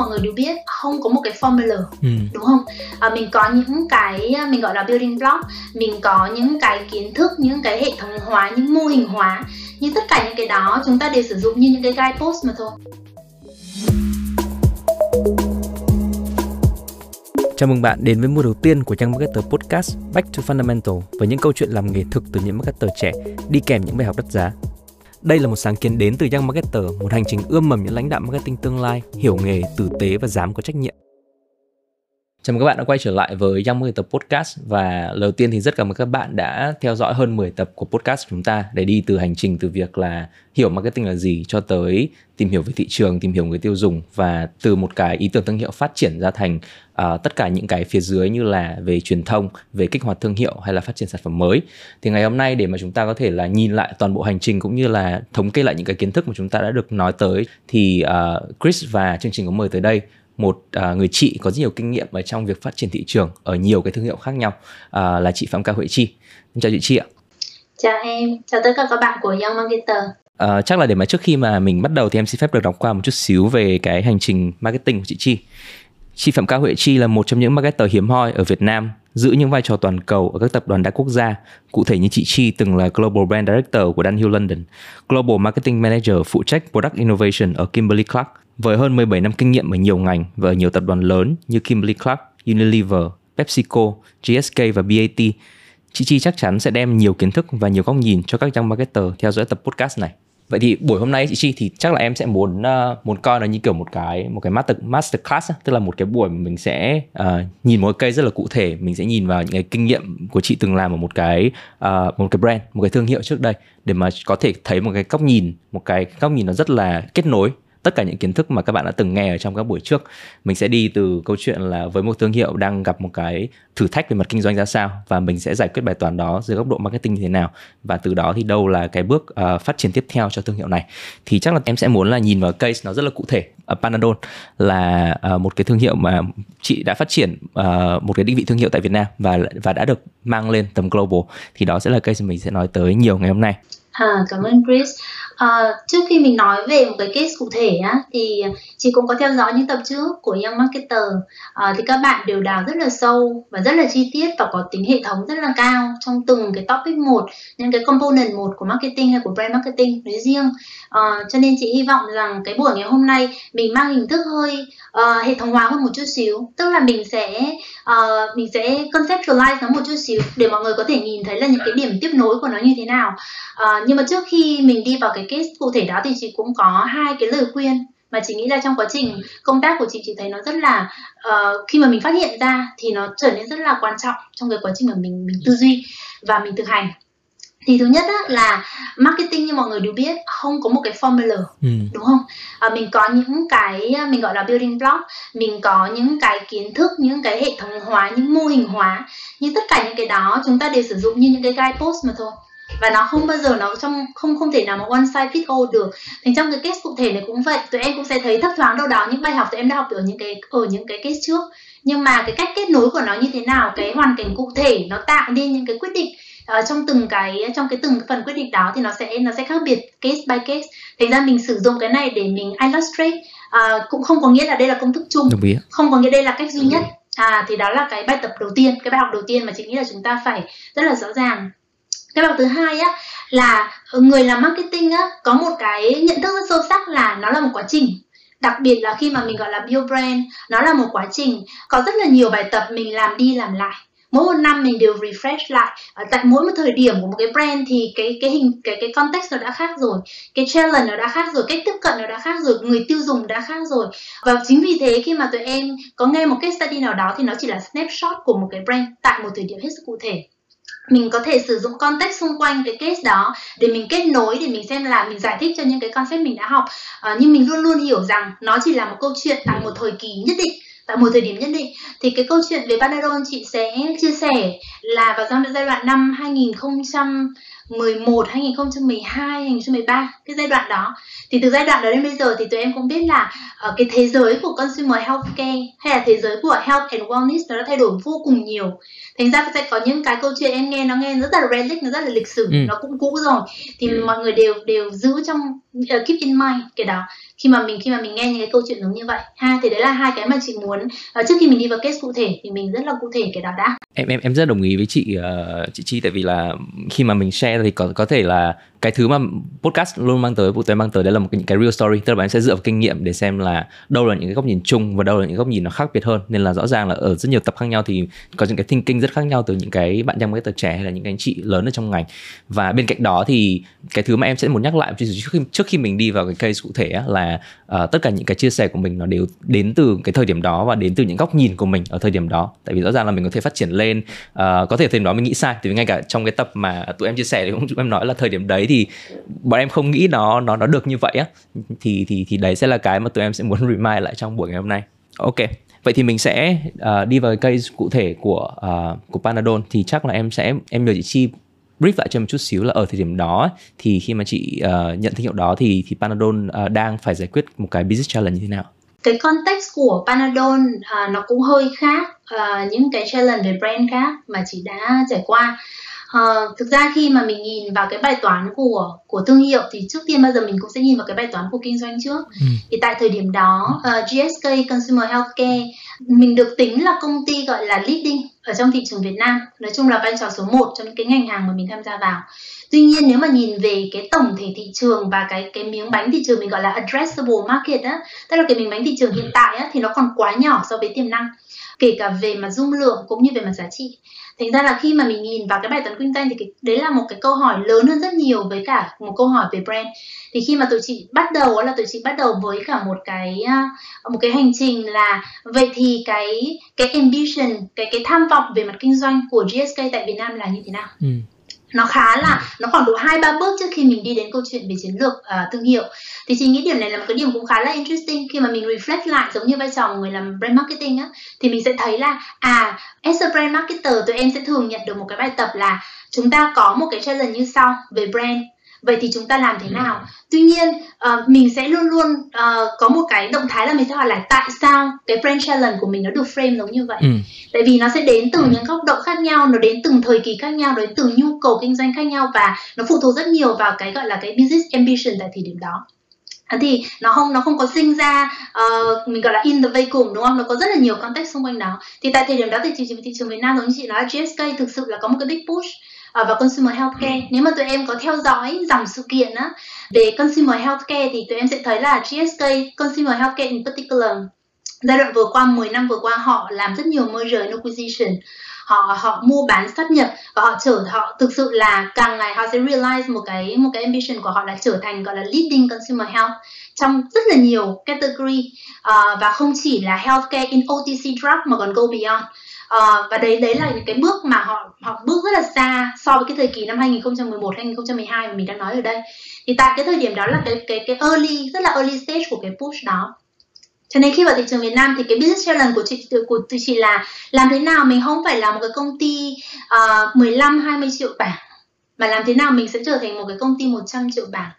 mọi người đều biết không có một cái formula, đúng không? Mình có những cái mình gọi là building block, mình có những cái kiến thức, những cái hệ thống hóa, những mô hình hóa, nhưng tất cả những cái đó chúng ta đều sử dụng như những cái guide post mà thôi. Chào mừng bạn đến với mùa đầu tiên của Young Marketers podcast Back to Fundamental, với những câu chuyện làm nghề thực từ những marketer trẻ, đi kèm những bài học đắt giá. Đây là một sáng kiến đến từ Young Marketers, một hành trình ươm mầm những lãnh đạo marketing tương lai, hiểu nghề, tử tế và dám có trách nhiệm. Chào mừng các bạn đã quay trở lại với Young Marketers podcast, và đầu tiên thì rất cảm ơn các bạn đã theo dõi hơn 10 tập của podcast của chúng ta để đi từ hành trình từ việc là hiểu marketing là gì cho tới tìm hiểu về thị trường, tìm hiểu người tiêu dùng, và từ một cái ý tưởng thương hiệu phát triển ra thành tất cả những cái phía dưới như là về truyền thông, về kích hoạt thương hiệu hay là phát triển sản phẩm mới. Thì ngày hôm nay để mà chúng ta có thể là nhìn lại toàn bộ hành trình cũng như là thống kê lại những cái kiến thức mà chúng ta đã được nói tới, thì Chris và chương trình có mời tới đây một người chị có rất nhiều kinh nghiệm ở trong việc phát triển thị trường ở nhiều cái thương hiệu khác nhau, là chị Phạm Cao Huệ Chi. Chào chị Chi ạ. Chào em, chào tất cả các bạn của Young Marketer. Chắc là để mà trước khi mà mình bắt đầu thì em xin phép được đọc qua một chút xíu về cái hành trình marketing của chị Chi. Chị Phạm Cao Huệ Chi là một trong những marketer hiếm hoi ở Việt Nam, giữ những vai trò toàn cầu ở các tập đoàn đa quốc gia. Cụ thể như chị Chi từng là Global Brand Director của Dunhill London, Global Marketing Manager phụ trách Product Innovation ở Kimberly Clark. Với hơn 17 năm kinh nghiệm ở nhiều ngành và ở nhiều tập đoàn lớn như Kimberly Clark, Unilever, PepsiCo, GSK và BAT, chị Chi chắc chắn sẽ đem nhiều kiến thức và nhiều góc nhìn cho các young marketer theo dõi tập podcast này. Vậy thì buổi hôm nay chị Chi thì chắc là em sẽ muốn coi nó như kiểu một cái masterclass, tức là một cái buổi mình sẽ nhìn một cái case rất là cụ thể, mình sẽ nhìn vào những cái kinh nghiệm của chị từng làm ở một cái brand, một cái thương hiệu trước đây, để mà có thể thấy một cái góc nhìn nó rất là kết nối tất cả những kiến thức mà các bạn đã từng nghe ở trong các buổi trước. Mình sẽ đi từ câu chuyện là với một thương hiệu đang gặp một cái thử thách về mặt kinh doanh ra sao, và mình sẽ giải quyết bài toán đó dưới góc độ marketing như thế nào, và từ đó thì đâu là cái bước phát triển tiếp theo cho thương hiệu này. Thì chắc là em sẽ muốn là nhìn vào case nó rất là cụ thể. Panadol là một cái thương hiệu mà chị đã phát triển một cái định vị thương hiệu tại Việt Nam và đã được mang lên tầm global. Thì đó sẽ là case mình sẽ nói tới nhiều ngày hôm nay. Cảm ơn Chris. Trước khi mình nói về một cái case cụ thể á, thì chị cũng có theo dõi những tập trước của Young Marketer, thì các bạn đều đào rất là sâu và rất là chi tiết và có tính hệ thống rất là cao trong từng cái topic một, những cái component một của marketing hay của brand marketing nói riêng. Cho nên chị hy vọng rằng cái buổi ngày hôm nay mình mang hình thức hơi hệ thống hóa hơn một chút xíu, tức là mình sẽ conceptualize nó một chút xíu để mọi người có thể nhìn thấy là những cái điểm tiếp nối của nó như thế nào. Nhưng mà trước khi mình đi vào cái case cụ thể đó thì chị cũng có hai cái lời khuyên mà chị nghĩ là trong quá trình công tác của chị thấy nó rất là khi mà mình phát hiện ra thì nó trở nên rất là quan trọng trong cái quá trình mà mình tư duy và mình thực hành. Thì thứ nhất á, là marketing như mọi người đều biết không có một cái formula, đúng không? Mình có những cái mình gọi là building block, mình có những cái kiến thức, những cái hệ thống hóa, những mô hình hóa, nhưng tất cả những cái đó chúng ta đều sử dụng như những cái guidepost mà thôi. Và nó không bao giờ nó không thể nào mà one size fit all được. Thành trong cái case cụ thể này cũng vậy, tụi em cũng sẽ thấy thấp thoáng đâu đó những bài học tụi em đã học được ở những cái case trước, nhưng mà cái cách kết nối của nó như thế nào, cái hoàn cảnh cụ thể nó tạo nên những cái quyết định trong từng phần quyết định đó thì nó sẽ khác biệt case by case. Thành ra mình sử dụng cái này để mình illustrate, cũng không có nghĩa là đây là công thức chung, không có nghĩa đây là cách duy nhất. Thì đó là cái bài tập đầu tiên, cái bài học đầu tiên mà chị nghĩ là chúng ta phải rất là rõ ràng. Cái bài học thứ hai á, là người làm marketing á, có một cái nhận thức rất sâu sắc là nó là một quá trình. Đặc biệt là khi mà mình gọi là build brand, nó là một quá trình. Có rất là nhiều bài tập mình làm đi làm lại. Mỗi một năm mình đều refresh lại. Tại mỗi một thời điểm của một cái brand thì cái context nó đã khác rồi, cái challenge nó đã khác rồi, cách tiếp cận nó đã khác rồi, người tiêu dùng đã khác rồi. Và chính vì thế khi mà tụi em có nghe một case study nào đó thì nó chỉ là snapshot của một cái brand tại một thời điểm hết sức cụ thể. Mình có thể sử dụng context xung quanh cái case đó để mình kết nối, để mình xem là mình giải thích cho những cái concept mình đã học, nhưng mình luôn luôn hiểu rằng nó chỉ là một câu chuyện tại một thời kỳ nhất định, tại một thời điểm nhất định. Thì cái câu chuyện về Panadol chị sẽ chia sẻ là vào giai đoạn năm 2000 2011, 2012, 2013, cái giai đoạn đó. Thì từ giai đoạn đó đến bây giờ thì tụi em cũng biết là ở cái thế giới của consumer healthcare hay là thế giới của health and wellness nó đã thay đổi vô cùng nhiều. Thành ra sẽ có những cái câu chuyện em nghe nó rất là relic, nó rất là lịch sử, nó cũng cũ rồi. Thì mọi người đều giữ trong keep in mind cái đó khi mà mình nghe những cái câu chuyện giống như vậy ha. Thì đấy là hai cái mà chị muốn trước khi mình đi vào case cụ thể thì mình rất là cụ thể cái đó đã. Em rất đồng ý với chị Chi, tại vì là khi mà mình share thì có thể là cái thứ mà podcast luôn mang tới, tụi em mang tới đấy là một cái real story, tức là em sẽ dựa vào kinh nghiệm để xem là đâu là những cái góc nhìn chung và đâu là những góc nhìn nó khác biệt hơn. Nên là rõ ràng là ở rất nhiều tập khác nhau thì có những cái thinking rất khác nhau từ những cái bạn young marketer trẻ hay là những cái anh chị lớn ở trong ngành. Và bên cạnh đó thì cái thứ mà em sẽ muốn nhắc lại trước khi mình đi vào cái case cụ thể là tất cả những cái chia sẻ của mình nó đều đến từ cái thời điểm đó và đến từ những góc nhìn của mình ở thời điểm đó. Tại vì rõ ràng là mình có thể phát triển lên, có thể thời điểm đó mình nghĩ sai, tại vì ngay cả trong cái tập mà tụi em chia sẻ thì tụi em nói là thời điểm đấy thì bọn em không nghĩ nó được như vậy á. Thì đấy sẽ là cái mà tụi em sẽ muốn remind lại trong buổi ngày hôm nay. Ok, vậy thì mình sẽ đi vào cái case cụ thể của Panadol. Thì chắc là em nhờ chị Chi brief lại cho một chút xíu là ở thời điểm đó thì khi mà chị nhận thương hiệu đó thì Panadol đang phải giải quyết một cái business challenge như thế nào. Cái context của Panadol nó cũng hơi khác những cái challenge về brand khác mà chị đã trải qua. Thực ra khi mà mình nhìn vào cái bài toán của thương hiệu thì trước tiên bao giờ mình cũng sẽ nhìn vào cái bài toán của kinh doanh trước. Thì tại thời điểm đó GSK Consumer Healthcare mình được tính là công ty gọi là leading ở trong thị trường Việt Nam, nói chung là vai trò số 1 trong cái ngành hàng mà mình tham gia vào. Tuy nhiên nếu mà nhìn về cái tổng thể thị trường và cái miếng bánh thị trường mình gọi là addressable market á, tức là cái miếng bánh thị trường hiện tại á, thì nó còn quá nhỏ so với tiềm năng, kể cả về mặt dung lượng cũng như về mặt giá trị. Thành ra là khi mà mình nhìn vào cái bài toán kinh doanh thì đấy là một cái câu hỏi lớn hơn rất nhiều với cả một câu hỏi về brand. Thì khi mà tụi chị bắt đầu với cả một cái hành trình là vậy thì cái ambition, cái tham vọng về mặt kinh doanh của GSK tại Việt Nam là như thế nào. Nó khá là, nó khoảng đủ 2-3 bước trước khi mình đi đến câu chuyện về chiến lược thương hiệu. Thì chị nghĩ điểm này là một cái điểm cũng khá là interesting. Khi mà mình reflect lại giống như vai trò người làm brand marketing á, thì mình sẽ thấy là as a brand marketer tụi em sẽ thường nhận được một cái bài tập là chúng ta có một cái challenge như sau về brand, vậy thì chúng ta làm thế nào. Tuy nhiên mình sẽ luôn có một cái động thái là mình sẽ hỏi là tại sao cái brand challenge của mình nó được frame giống như vậy. Tại vì nó sẽ đến từ những góc độ khác nhau, nó đến từng thời kỳ khác nhau, đến từng nhu cầu kinh doanh khác nhau, và nó phụ thuộc rất nhiều vào cái gọi là cái business ambition tại thời điểm đó. Thì nó không có sinh ra mình gọi là in the vacuum, đúng không? Nó có rất là nhiều context xung quanh đó. Thì tại thời điểm đó thì thị trường Việt Nam giống như chị nói, GSK thực sự là có một cái big push và consumer healthcare. Nếu mà tụi em có theo dõi dòng sự kiện á về consumer healthcare thì tụi em sẽ thấy là GSK consumer healthcare in particular giai đoạn vừa qua, 10 năm vừa qua, họ làm rất nhiều merger and acquisition, họ mua bán sát nhập, và họ thực sự là càng ngày họ sẽ realize một cái ambition của họ là trở thành gọi là leading consumer health trong rất là nhiều category, và không chỉ là healthcare in OTC drug mà còn go beyond. Và đấy là những cái bước mà họ bước rất là xa so với cái thời kỳ năm 2011, 2012 mà mình đang nói ở đây. Thì tại cái thời điểm đó là cái early, rất là early stage của cái push đó. Cho nên khi vào thị trường Việt Nam thì cái business challenge của tụi chị là làm thế nào mình không phải là một cái công ty 15-20 triệu bảng, mà làm thế nào mình sẽ trở thành một cái công ty 100 triệu bảng.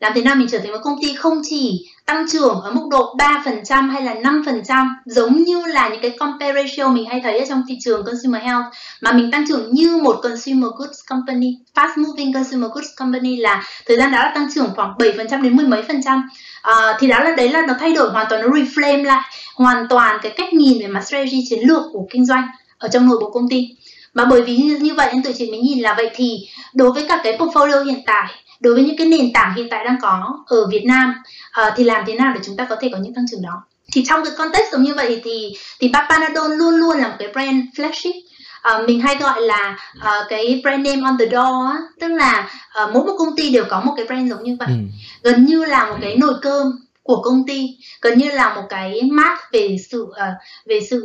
Làm thế nào mình trở thành một công ty không chỉ tăng trưởng ở mức độ 3% hay là 5% giống như là những cái compare ratio mình hay thấy ở trong thị trường consumer health, mà mình tăng trưởng như một consumer goods company, fast moving consumer goods company, là thời gian đó là tăng trưởng khoảng 7% đến 10 mấy %. Thì đấy là nó thay đổi hoàn toàn, nó reframe lại hoàn toàn cái cách nhìn về mặt strategy chiến lược của kinh doanh ở trong nội bộ công ty. Mà bởi vì như vậy nên tụi chị mới nhìn là vậy thì đối với các cái portfolio hiện tại, đối với những cái nền tảng hiện tại đang có ở Việt Nam thì làm thế nào để chúng ta có thể có những tăng trưởng đó. Thì trong cái context giống như vậy thì Panadol luôn luôn là một cái brand flagship. Mình hay gọi là cái brand name on the door á, tức là mỗi một công ty đều có một cái brand giống như vậy. Gần như là một cái nồi cơm của công ty, gần như là một cái mark về sự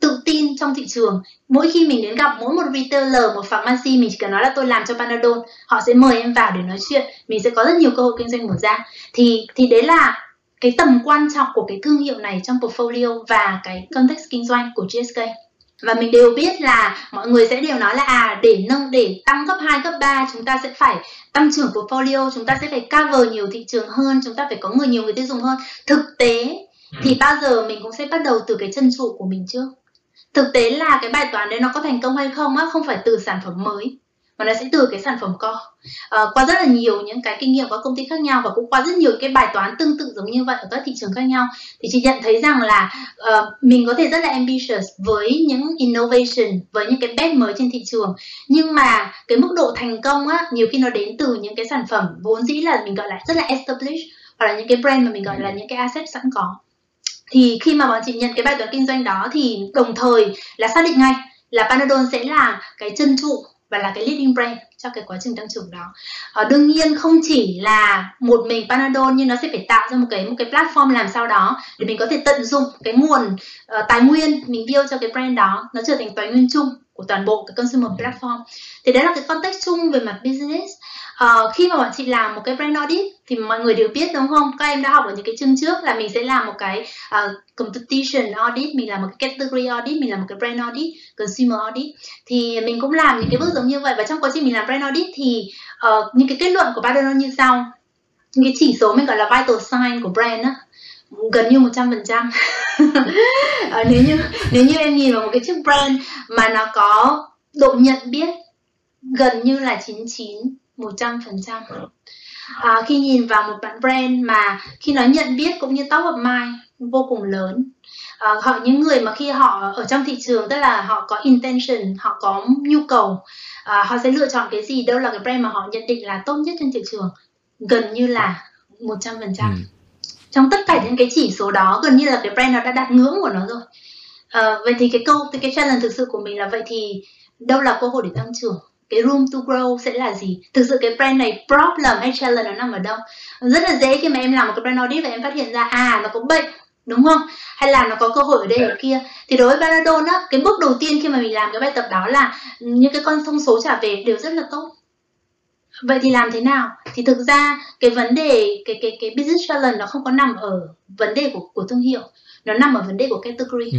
tự tin trong thị trường. Mỗi khi mình đến gặp mỗi một retailer, một pharmacy, mình chỉ cần nói là tôi làm cho Panadol, họ sẽ mời em vào để nói chuyện, mình sẽ có rất nhiều cơ hội kinh doanh mở ra. Thì đấy là cái tầm quan trọng của cái thương hiệu này trong portfolio và cái context kinh doanh của GSK. Và mình đều biết là mọi người sẽ đều nói là để tăng cấp 2, cấp 3 chúng ta sẽ phải tăng trưởng portfolio, chúng ta sẽ phải cover nhiều thị trường hơn, chúng ta phải có nhiều người tiêu dùng hơn. Thực tế thì bao giờ mình cũng sẽ bắt đầu từ cái chân trụ của mình trước. Thực tế là cái bài toán đấy nó có thành công hay không á, không phải từ sản phẩm mới mà nó sẽ từ cái sản phẩm co. Qua rất là nhiều những cái kinh nghiệm của công ty khác nhau và cũng qua rất nhiều cái bài toán tương tự giống như vậy ở các thị trường khác nhau, thì chị nhận thấy rằng là mình có thể rất là ambitious với những innovation, với những cái bet mới trên thị trường, nhưng mà cái mức độ thành công á, nhiều khi nó đến từ những cái sản phẩm vốn dĩ là mình gọi là rất là established, hoặc là những cái brand mà mình gọi là những cái asset sẵn có. Thì khi mà bọn chị nhận cái bài toán kinh doanh đó thì đồng thời là xác định ngay là Panadol sẽ là cái chân trụ và là cái leading brand trong cái quá trình tăng trưởng đó. Đương nhiên không chỉ là một mình Panadol, nhưng nó sẽ phải tạo ra một cái platform làm sao đó để mình có thể tận dụng cái nguồn tài nguyên mình build cho cái brand đó, nó trở thành tài nguyên chung của toàn bộ cái consumer platform. Thì đấy là cái context chung về mặt business. Khi mà bọn chị làm một cái brand audit thì mọi người đều biết đúng không? Các em đã học ở những cái chương trước là mình sẽ làm một cái competition audit, mình làm một cái category audit, mình làm một cái brand audit, consumer audit. Thì mình cũng làm những cái bước giống như vậy. Và trong quá trình mình làm brand audit thì những cái kết luận của Panadol như sau. Những cái chỉ số mình gọi là vital sign của brand á, gần như 100%. Nếu như em nhìn vào một cái chiếc brand mà nó có độ nhận biết gần như là 99%, 100%. Khi nhìn vào một bạn brand mà khi nó nhận biết cũng như top of mind vô cùng lớn, họ những người mà khi họ ở trong thị trường, tức là họ có intention, họ có nhu cầu, họ sẽ lựa chọn cái gì, đâu là cái brand mà họ nhận định là tốt nhất trên thị trường, gần như là 100%. Trong tất cả những cái chỉ số đó gần như là cái brand nó đã đạt ngưỡng của nó rồi. Vậy thì cái challenge thực sự của mình là vậy thì đâu là cơ hội để tăng trưởng? Cái room to grow sẽ là gì? Thực sự cái brand này problem hay challenge nó nằm ở đâu? Rất là dễ khi mà em làm một cái brand audit và em phát hiện ra nó có bệnh, đúng không? Hay là nó có cơ hội ở đây ở kia. Thì đối với Panadol á, cái bước đầu tiên khi mà mình làm cái bài tập đó là những cái con thông số trả về đều rất là tốt. Vậy thì làm thế nào? Thì thực ra cái vấn đề cái business challenge nó không có nằm ở vấn đề của thương hiệu, nó nằm ở vấn đề của category.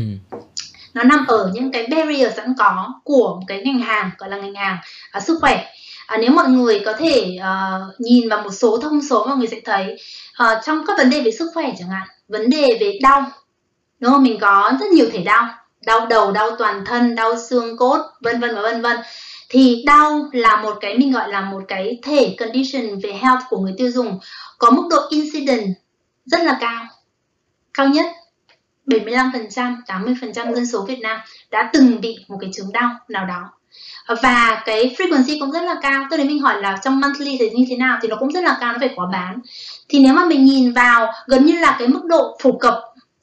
Nó nằm ở những cái barrier sẵn có của một cái ngành hàng, gọi là ngành hàng sức khỏe. Nếu mọi người có thể nhìn vào một số thông số, mọi người sẽ thấy trong các vấn đề về sức khỏe chẳng hạn, vấn đề về đau, đúng không? Mình có rất nhiều thể đau, đau đầu, đau toàn thân, đau xương cốt, vân vân và vân vân. Thì đau là một cái mình gọi là một cái thể condition về health của người tiêu dùng có mức độ incident rất là cao nhất. 75%, 80% dân số Việt Nam đã từng bị một cái chứng đau nào đó. Và cái frequency cũng rất là cao. Tôi đến mình hỏi là trong monthly thì như thế nào, thì nó cũng rất là cao, nó phải quá bán. Thì nếu mà mình nhìn vào gần như là cái mức độ phổ cập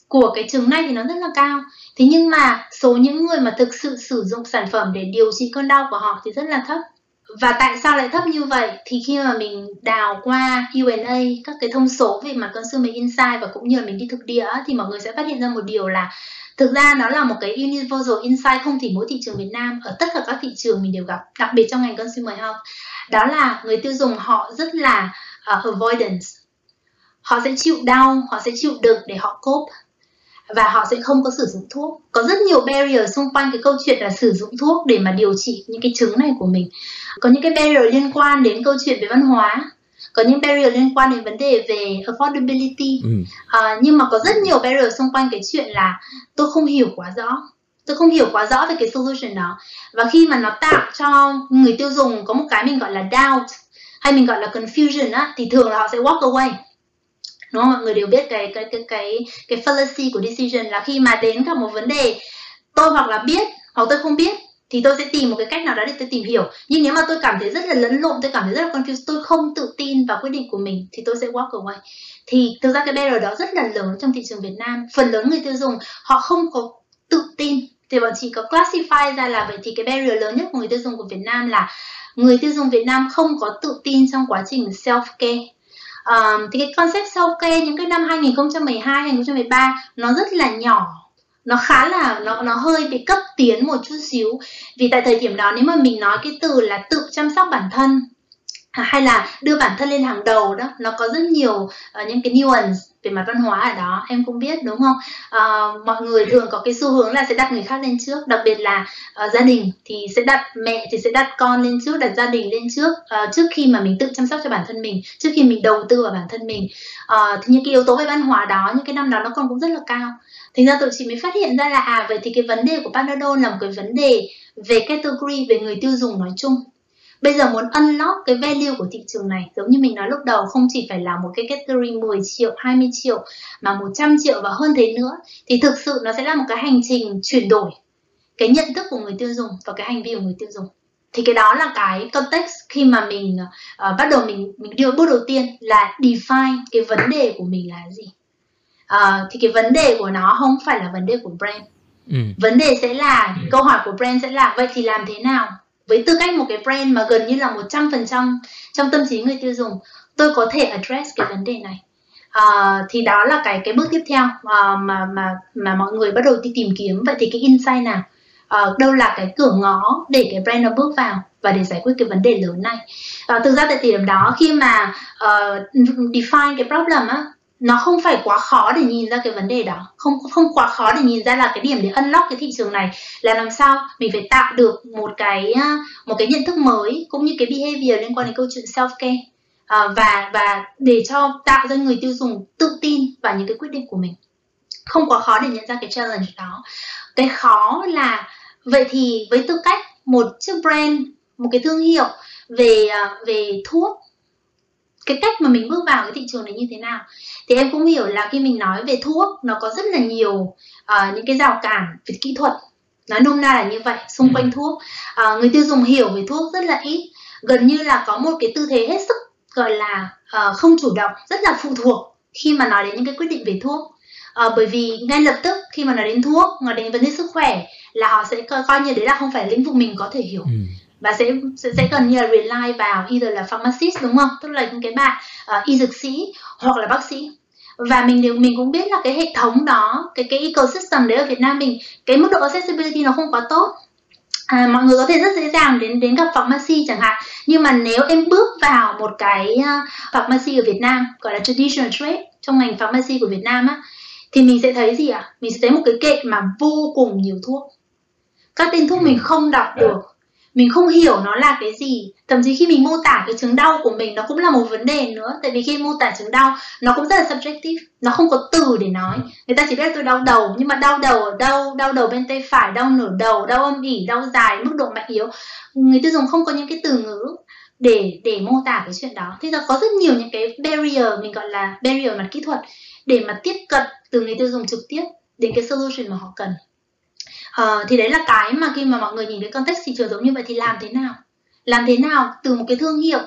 của cái chứng này thì nó rất là cao. Thế nhưng mà số những người mà thực sự sử dụng sản phẩm để điều trị cơn đau của họ thì rất là thấp. Và tại sao lại thấp như vậy? Thì khi mà mình đào qua Q&A, các cái thông số về mặt consumer insight và cũng như là mình đi thực địa thì mọi người sẽ phát hiện ra một điều là thực ra nó là một cái universal insight, không chỉ mỗi thị trường Việt Nam, ở tất cả các thị trường mình đều gặp, đặc biệt trong ngành consumer health. Đó là người tiêu dùng họ rất là avoidance. Họ sẽ chịu đau, họ sẽ chịu đựng để họ cope. Và họ sẽ không có sử dụng thuốc. Có rất nhiều barrier xung quanh cái câu chuyện là sử dụng thuốc để mà điều trị những cái chứng này của mình. Có những cái barrier liên quan đến câu chuyện về văn hóa. Có những barrier liên quan đến vấn đề về affordability. Nhưng mà có rất nhiều barrier xung quanh cái chuyện là tôi không hiểu quá rõ. Tôi không hiểu quá rõ về cái solution đó. Và khi mà nó tạo cho người tiêu dùng có một cái mình gọi là doubt, hay mình gọi là confusion á, thì thường là họ sẽ walk away. Đúng không? Mọi người đều biết cái fallacy của decision là khi mà đến cả một vấn đề tôi hoặc là biết hoặc tôi không biết thì tôi sẽ tìm một cái cách nào đó để tôi tìm hiểu. Nhưng nếu mà tôi cảm thấy rất là lẫn lộn, tôi cảm thấy rất là confused, tôi không tự tin vào quyết định của mình thì tôi sẽ walk away. Thì thực ra cái barrier đó rất là lớn trong thị trường Việt Nam. Phần lớn người tiêu dùng họ không có tự tin. Thì bọn chị có classify ra là vậy thì cái barrier lớn nhất của người tiêu dùng của Việt Nam là người tiêu dùng Việt Nam không có tự tin trong quá trình self-care. Thì cái concept self-care những cái năm 2012, 2013 nó rất là nhỏ, nó khá là nó hơi bị cấp tiến một chút xíu, vì tại thời điểm đó nếu mà mình nói cái từ là tự chăm sóc bản thân hay là đưa bản thân lên hàng đầu đó, nó có rất nhiều những cái nuance về mặt văn hóa ở đó, em cũng biết đúng không? Mọi người thường có cái xu hướng là sẽ đặt người khác lên trước, đặc biệt là gia đình thì sẽ đặt mẹ thì sẽ đặt con lên trước, đặt gia đình lên trước, trước khi mà mình tự chăm sóc cho bản thân mình, trước khi mình đầu tư vào bản thân mình. Thì những cái yếu tố về văn hóa đó, những cái năm đó nó còn cũng rất là cao. Thành ra tụi chị mới phát hiện ra là vậy thì cái vấn đề của Panadol là một cái vấn đề về category, về người tiêu dùng nói chung. Bây giờ muốn unlock cái value của thị trường này, giống như mình nói lúc đầu, không chỉ phải là một cái category 10 triệu, 20 triệu mà 100 triệu và hơn thế nữa, thì thực sự nó sẽ là một cái hành trình chuyển đổi cái nhận thức của người tiêu dùng và cái hành vi của người tiêu dùng. Thì cái đó là cái context khi mà mình bắt đầu mình bước đầu tiên là define cái vấn đề của mình là gì. Thì cái vấn đề của nó không phải là vấn đề của brand. Vấn đề sẽ là, câu hỏi của brand sẽ là vậy thì làm thế nào? Với tư cách một cái brand mà gần như là 100% trong tâm trí người tiêu dùng, tôi có thể address cái vấn đề này. Thì đó là cái bước tiếp theo mà mọi người bắt đầu đi tìm kiếm. Vậy thì cái insight nào? Đâu là cái cửa ngõ để cái brand nó bước vào và để giải quyết cái vấn đề lớn này? Thực ra tại thời điểm đó khi mà define cái problem á, nó không phải quá khó để nhìn ra cái vấn đề đó, không quá khó để nhìn ra là cái điểm để unlock cái thị trường này là làm sao mình phải tạo được một cái nhận thức mới cũng như cái behavior liên quan đến câu chuyện self care, và để cho tạo ra người tiêu dùng tự tin vào những cái quyết định của mình. Không quá khó để nhận ra cái challenge đó. Cái khó là vậy thì với tư cách một chiếc brand, một cái thương hiệu về thuốc, cái cách mà mình bước vào cái thị trường này như thế nào? Thì em cũng hiểu là khi mình nói về thuốc, nó có rất là nhiều những cái rào cản về kỹ thuật. Nói nôm na là như vậy, xung quanh thuốc. Người tiêu dùng hiểu về thuốc rất là ít. Gần như là có một cái tư thế hết sức gọi là không chủ động, rất là phụ thuộc khi mà nói đến những cái quyết định về thuốc. Bởi vì ngay lập tức khi mà nói đến thuốc, nói đến vấn đề sức khỏe là họ sẽ coi như đấy là không phải lĩnh vực mình có thể hiểu. Và sẽ gần như là rely vào either là pharmacist, đúng không? Tức là những cái bạn y dược sĩ hoặc là bác sĩ. Và mình cũng biết là cái hệ thống đó, cái ecosystem đấy ở Việt Nam mình, cái mức độ accessibility nó không quá tốt. Mọi người có thể rất dễ dàng đến gặp pharmacy chẳng hạn. Nhưng mà nếu em bước vào một cái pharmacy ở Việt Nam, gọi là traditional trade, trong ngành pharmacy của Việt Nam á, thì mình sẽ thấy gì ạ? Mình sẽ thấy một cái kệ mà vô cùng nhiều thuốc. Các tên thuốc mình không đọc được, mình không hiểu nó là cái gì. Thậm chí khi mình mô tả cái chứng đau của mình, nó cũng là một vấn đề nữa. Tại vì khi mô tả chứng đau, nó cũng rất là subjective, nó không có từ để nói. Người ta chỉ biết là tôi đau đầu, nhưng mà đau đầu ở đâu? Đau đầu bên tay phải, đau nửa đầu, đau âm ỉ, đau dài, mức độ mạnh yếu. Người tiêu dùng không có những cái từ ngữ để mô tả cái chuyện đó. Thế là có rất nhiều những cái barrier, mình gọi là barrier mặt kỹ thuật, để mà tiếp cận từ người tiêu dùng trực tiếp đến cái solution mà họ cần. Thì đấy là cái mà khi mà mọi người nhìn cái context thị trường giống như vậy thì làm thế nào? Làm thế nào từ một cái thương hiệu,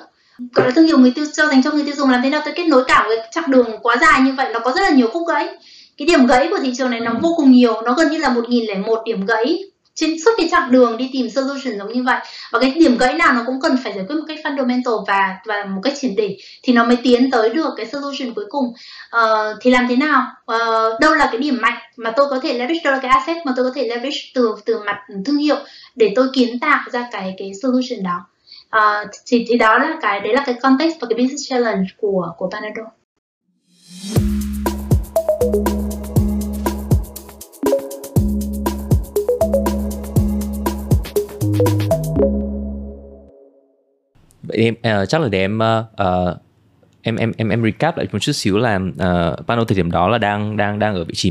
gọi là thương hiệu người tiêu dành cho người tiêu dùng, làm thế nào tôi kết nối cả cái chặng đường quá dài như vậy? Nó có rất là nhiều khúc gãy. Cái điểm gãy của thị trường này nó vô cùng nhiều, nó gần như là 1001 điểm gãy trên suốt cái chặng đường đi tìm solution giống như vậy. Và cái điểm gãy nào nó cũng cần phải giải quyết một cách fundamental và một cách triệt để thì nó mới tiến tới được cái solution cuối cùng. Thì làm thế nào? Đâu là cái điểm mạnh mà tôi có thể leverage, đâu là cái asset mà tôi có thể leverage từ mặt thương hiệu để tôi kiến tạo ra cái solution đó. Thì đó là cái context và cái business challenge của Panadol. Chắc là để em recap lại một chút xíu là Panadol thời điểm đó là đang ở vị trí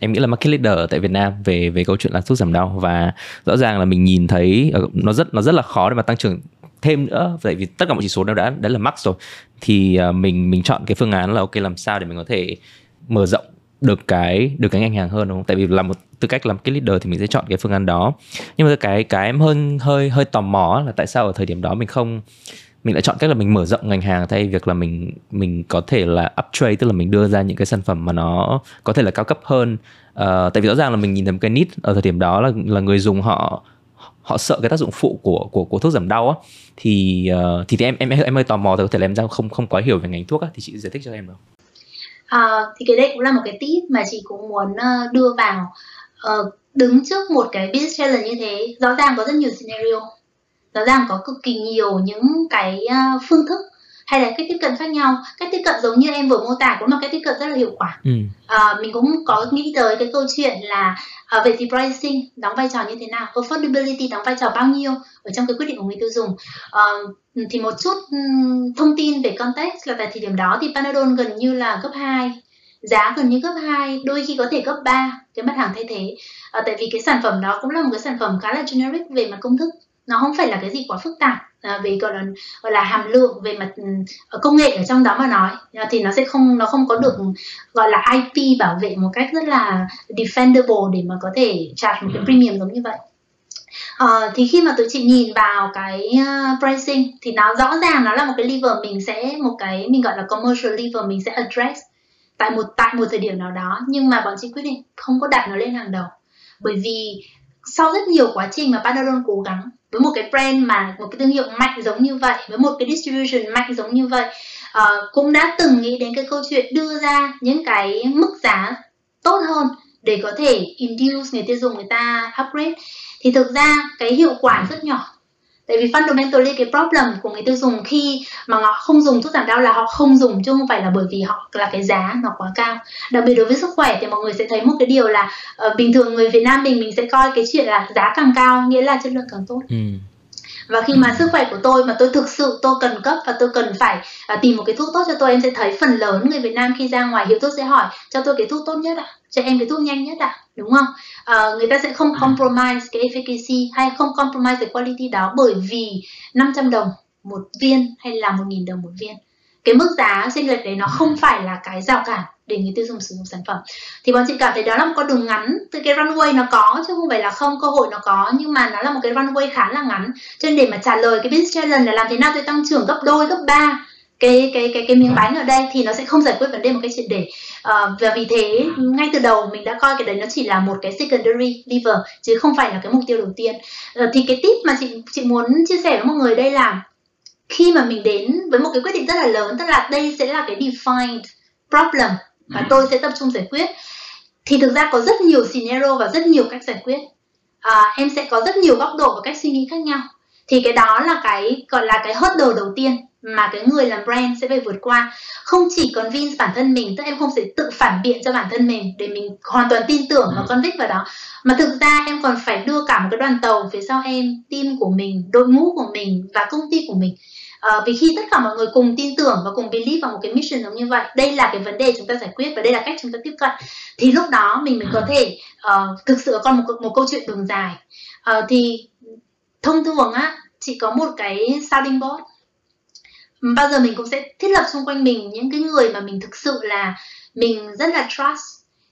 em nghĩ là market leader tại Việt Nam về câu chuyện là thuốc giảm đau, và rõ ràng là mình nhìn thấy nó rất là khó để mà tăng trưởng thêm nữa, tại vì tất cả mọi chỉ số đều đã là max rồi, thì mình chọn cái phương án là ok, làm sao để mình có thể mở rộng được cái ngành hàng hơn, đúng không? Tại vì là một tư cách làm cái leader thì mình sẽ chọn cái phương án đó. Nhưng mà cái em hơi tò mò là tại sao ở thời điểm đó mình lại chọn cách là mình mở rộng ngành hàng thay việc là mình có thể là uptrade, tức là mình đưa ra những cái sản phẩm mà nó có thể là cao cấp hơn. Tại vì rõ ràng là mình nhìn thấy một cái need ở thời điểm đó là người dùng họ sợ cái tác dụng phụ của thuốc giảm đau á, thì em hơi tò mò, thì có thể là em không quá hiểu về ngành thuốc á, thì chị giải thích cho em được không? Thì cái đấy cũng là một cái tip mà chị cũng muốn đưa vào. Đứng trước một cái business challenge như thế, rõ ràng có rất nhiều scenario. Rõ ràng có cực kỳ nhiều những cái phương thức hay là cách tiếp cận khác nhau. Cách tiếp cận giống như em vừa mô tả cũng là cách tiếp cận rất là hiệu quả. Mình cũng có nghĩ tới cái câu chuyện là vậy thì pricing đóng vai trò như thế nào, affordability đóng vai trò bao nhiêu ở trong cái quyết định của người tiêu dùng. Thì một chút thông tin về context là tại thời điểm đó thì Panadol gần như là gấp 2, giá gần như gấp 2, đôi khi có thể gấp 3 cái mặt hàng thay thế. Tại vì cái sản phẩm đó cũng là một cái sản phẩm khá là generic về mặt công thức, nó không phải là cái gì quá phức tạp về gọi là hàm lượng về mặt công nghệ ở trong đó mà nói, thì nó sẽ không có được gọi là IP bảo vệ một cách rất là defendable để mà có thể charge một cái premium giống như vậy. Thì khi mà tụi chị nhìn vào cái pricing thì nó rõ ràng nó là một cái lever mình gọi là commercial lever mình sẽ address tại một thời điểm nào đó, nhưng mà bọn chị quyết định không có đặt nó lên hàng đầu, bởi vì sau rất nhiều quá trình mà Panadol cố gắng với một cái brand mà một cái thương hiệu mạnh giống như vậy, với một cái distribution mạnh giống như vậy, cũng đã từng nghĩ đến cái câu chuyện đưa ra những cái mức giá tốt hơn để có thể induce người tiêu dùng người ta upgrade, thì thực ra cái hiệu quả rất nhỏ. Tại vì fundamentally cái problem của người tiêu dùng khi mà họ không dùng thuốc giảm đau là họ không dùng, chứ không phải là bởi vì họ là cái giá nó quá cao. Đặc biệt đối với sức khỏe thì mọi người sẽ thấy một cái điều là bình thường người Việt Nam mình sẽ coi cái chuyện là giá càng cao nghĩa là chất lượng càng tốt. Và khi mà sức khỏe của tôi mà tôi thực sự tôi cần cấp và tôi cần phải tìm một cái thuốc tốt cho tôi, em sẽ thấy phần lớn người Việt Nam khi ra ngoài hiệu thuốc sẽ hỏi cho tôi cái thuốc tốt nhất ạ, cho em cái thuốc nhanh nhất ạ, đúng không? Người ta sẽ không compromise cái efficacy hay không compromise cái quality đó, bởi vì 500 đồng một viên hay là 1.000 đồng một viên, cái mức giá chênh lệch đấy nó không phải là cái rào cản để người tiêu dùng sử dụng sản phẩm. Thì bọn chị cảm thấy đó là một con đường ngắn, từ cái runway nó có chứ không phải là không, cơ hội nó có, nhưng mà nó là một cái runway khá là ngắn. Cho nên để mà trả lời cái business challenge là làm thế nào tôi tăng trưởng gấp đôi, gấp ba cái miếng bánh ở đây thì nó sẽ không giải quyết vấn đề một cái triệt để. Và vì thế ngay từ đầu mình đã coi cái đấy nó chỉ là một cái secondary lever chứ không phải là cái mục tiêu đầu tiên. Thì cái tip mà chị muốn chia sẻ với mọi người đây là khi mà mình đến với một cái quyết định rất là lớn, tức là đây sẽ là cái defined problem và tôi sẽ tập trung giải quyết, thì thực ra có rất nhiều scenario và rất nhiều cách giải quyết. Em sẽ có rất nhiều góc độ và cách suy nghĩ khác nhau. Thì cái đó là cái gọi là cái hurdle đầu tiên mà cái người làm brand sẽ phải vượt qua. Không chỉ convince bản thân mình, tức em không thể tự phản biện cho bản thân mình để mình hoàn toàn tin tưởng và convince vào đó, mà thực ra em còn phải đưa cả một cái đoàn tàu phía sau em, team của mình, đội ngũ của mình và công ty của mình. Vì khi tất cả mọi người cùng tin tưởng và cùng believe vào một cái mission giống như vậy, đây là cái vấn đề chúng ta giải quyết và đây là cách chúng ta tiếp cận, thì lúc đó mình mới có thể thực sự còn một câu chuyện đường dài. Thì thông thường á, chỉ có một cái sounding board. Bao giờ mình cũng sẽ thiết lập xung quanh mình những cái người mà mình thực sự là mình rất là trust,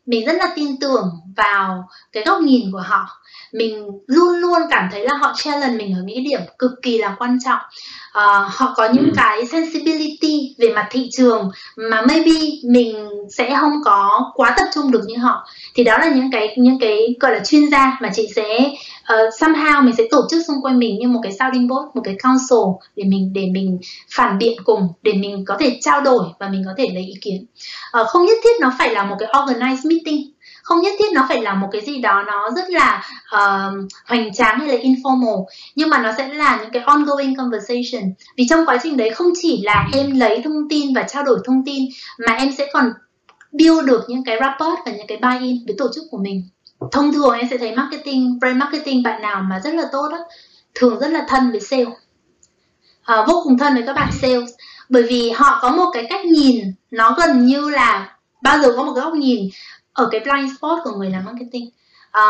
mình rất là tin tưởng vào cái góc nhìn của họ. Mình luôn luôn cảm thấy là họ challenge mình ở những điểm cực kỳ là quan trọng. Họ có những cái sensibility về mặt thị trường mà maybe mình sẽ không có quá tập trung được như họ. Thì đó là những cái gọi là chuyên gia mà chị sẽ somehow mình sẽ tổ chức xung quanh mình như một cái sounding board, một cái council để mình phản biện cùng, để mình có thể trao đổi và mình có thể lấy ý kiến. Không nhất thiết nó phải là một cái organized meeting, không nhất thiết nó phải là một cái gì đó nó rất là hoành tráng hay là informal, nhưng mà nó sẽ là những cái ongoing conversation. Vì trong quá trình đấy không chỉ là em lấy thông tin và trao đổi thông tin, mà em sẽ còn build được những cái rapport và những cái buy-in với tổ chức của mình. Thông thường em sẽ thấy brand marketing bạn nào mà rất là tốt đó, thường rất là thân với sales, vô cùng thân với các bạn sales, bởi vì họ có một cái cách nhìn nó gần như là bao giờ có một cái góc nhìn ở cái blind spot của người làm marketing.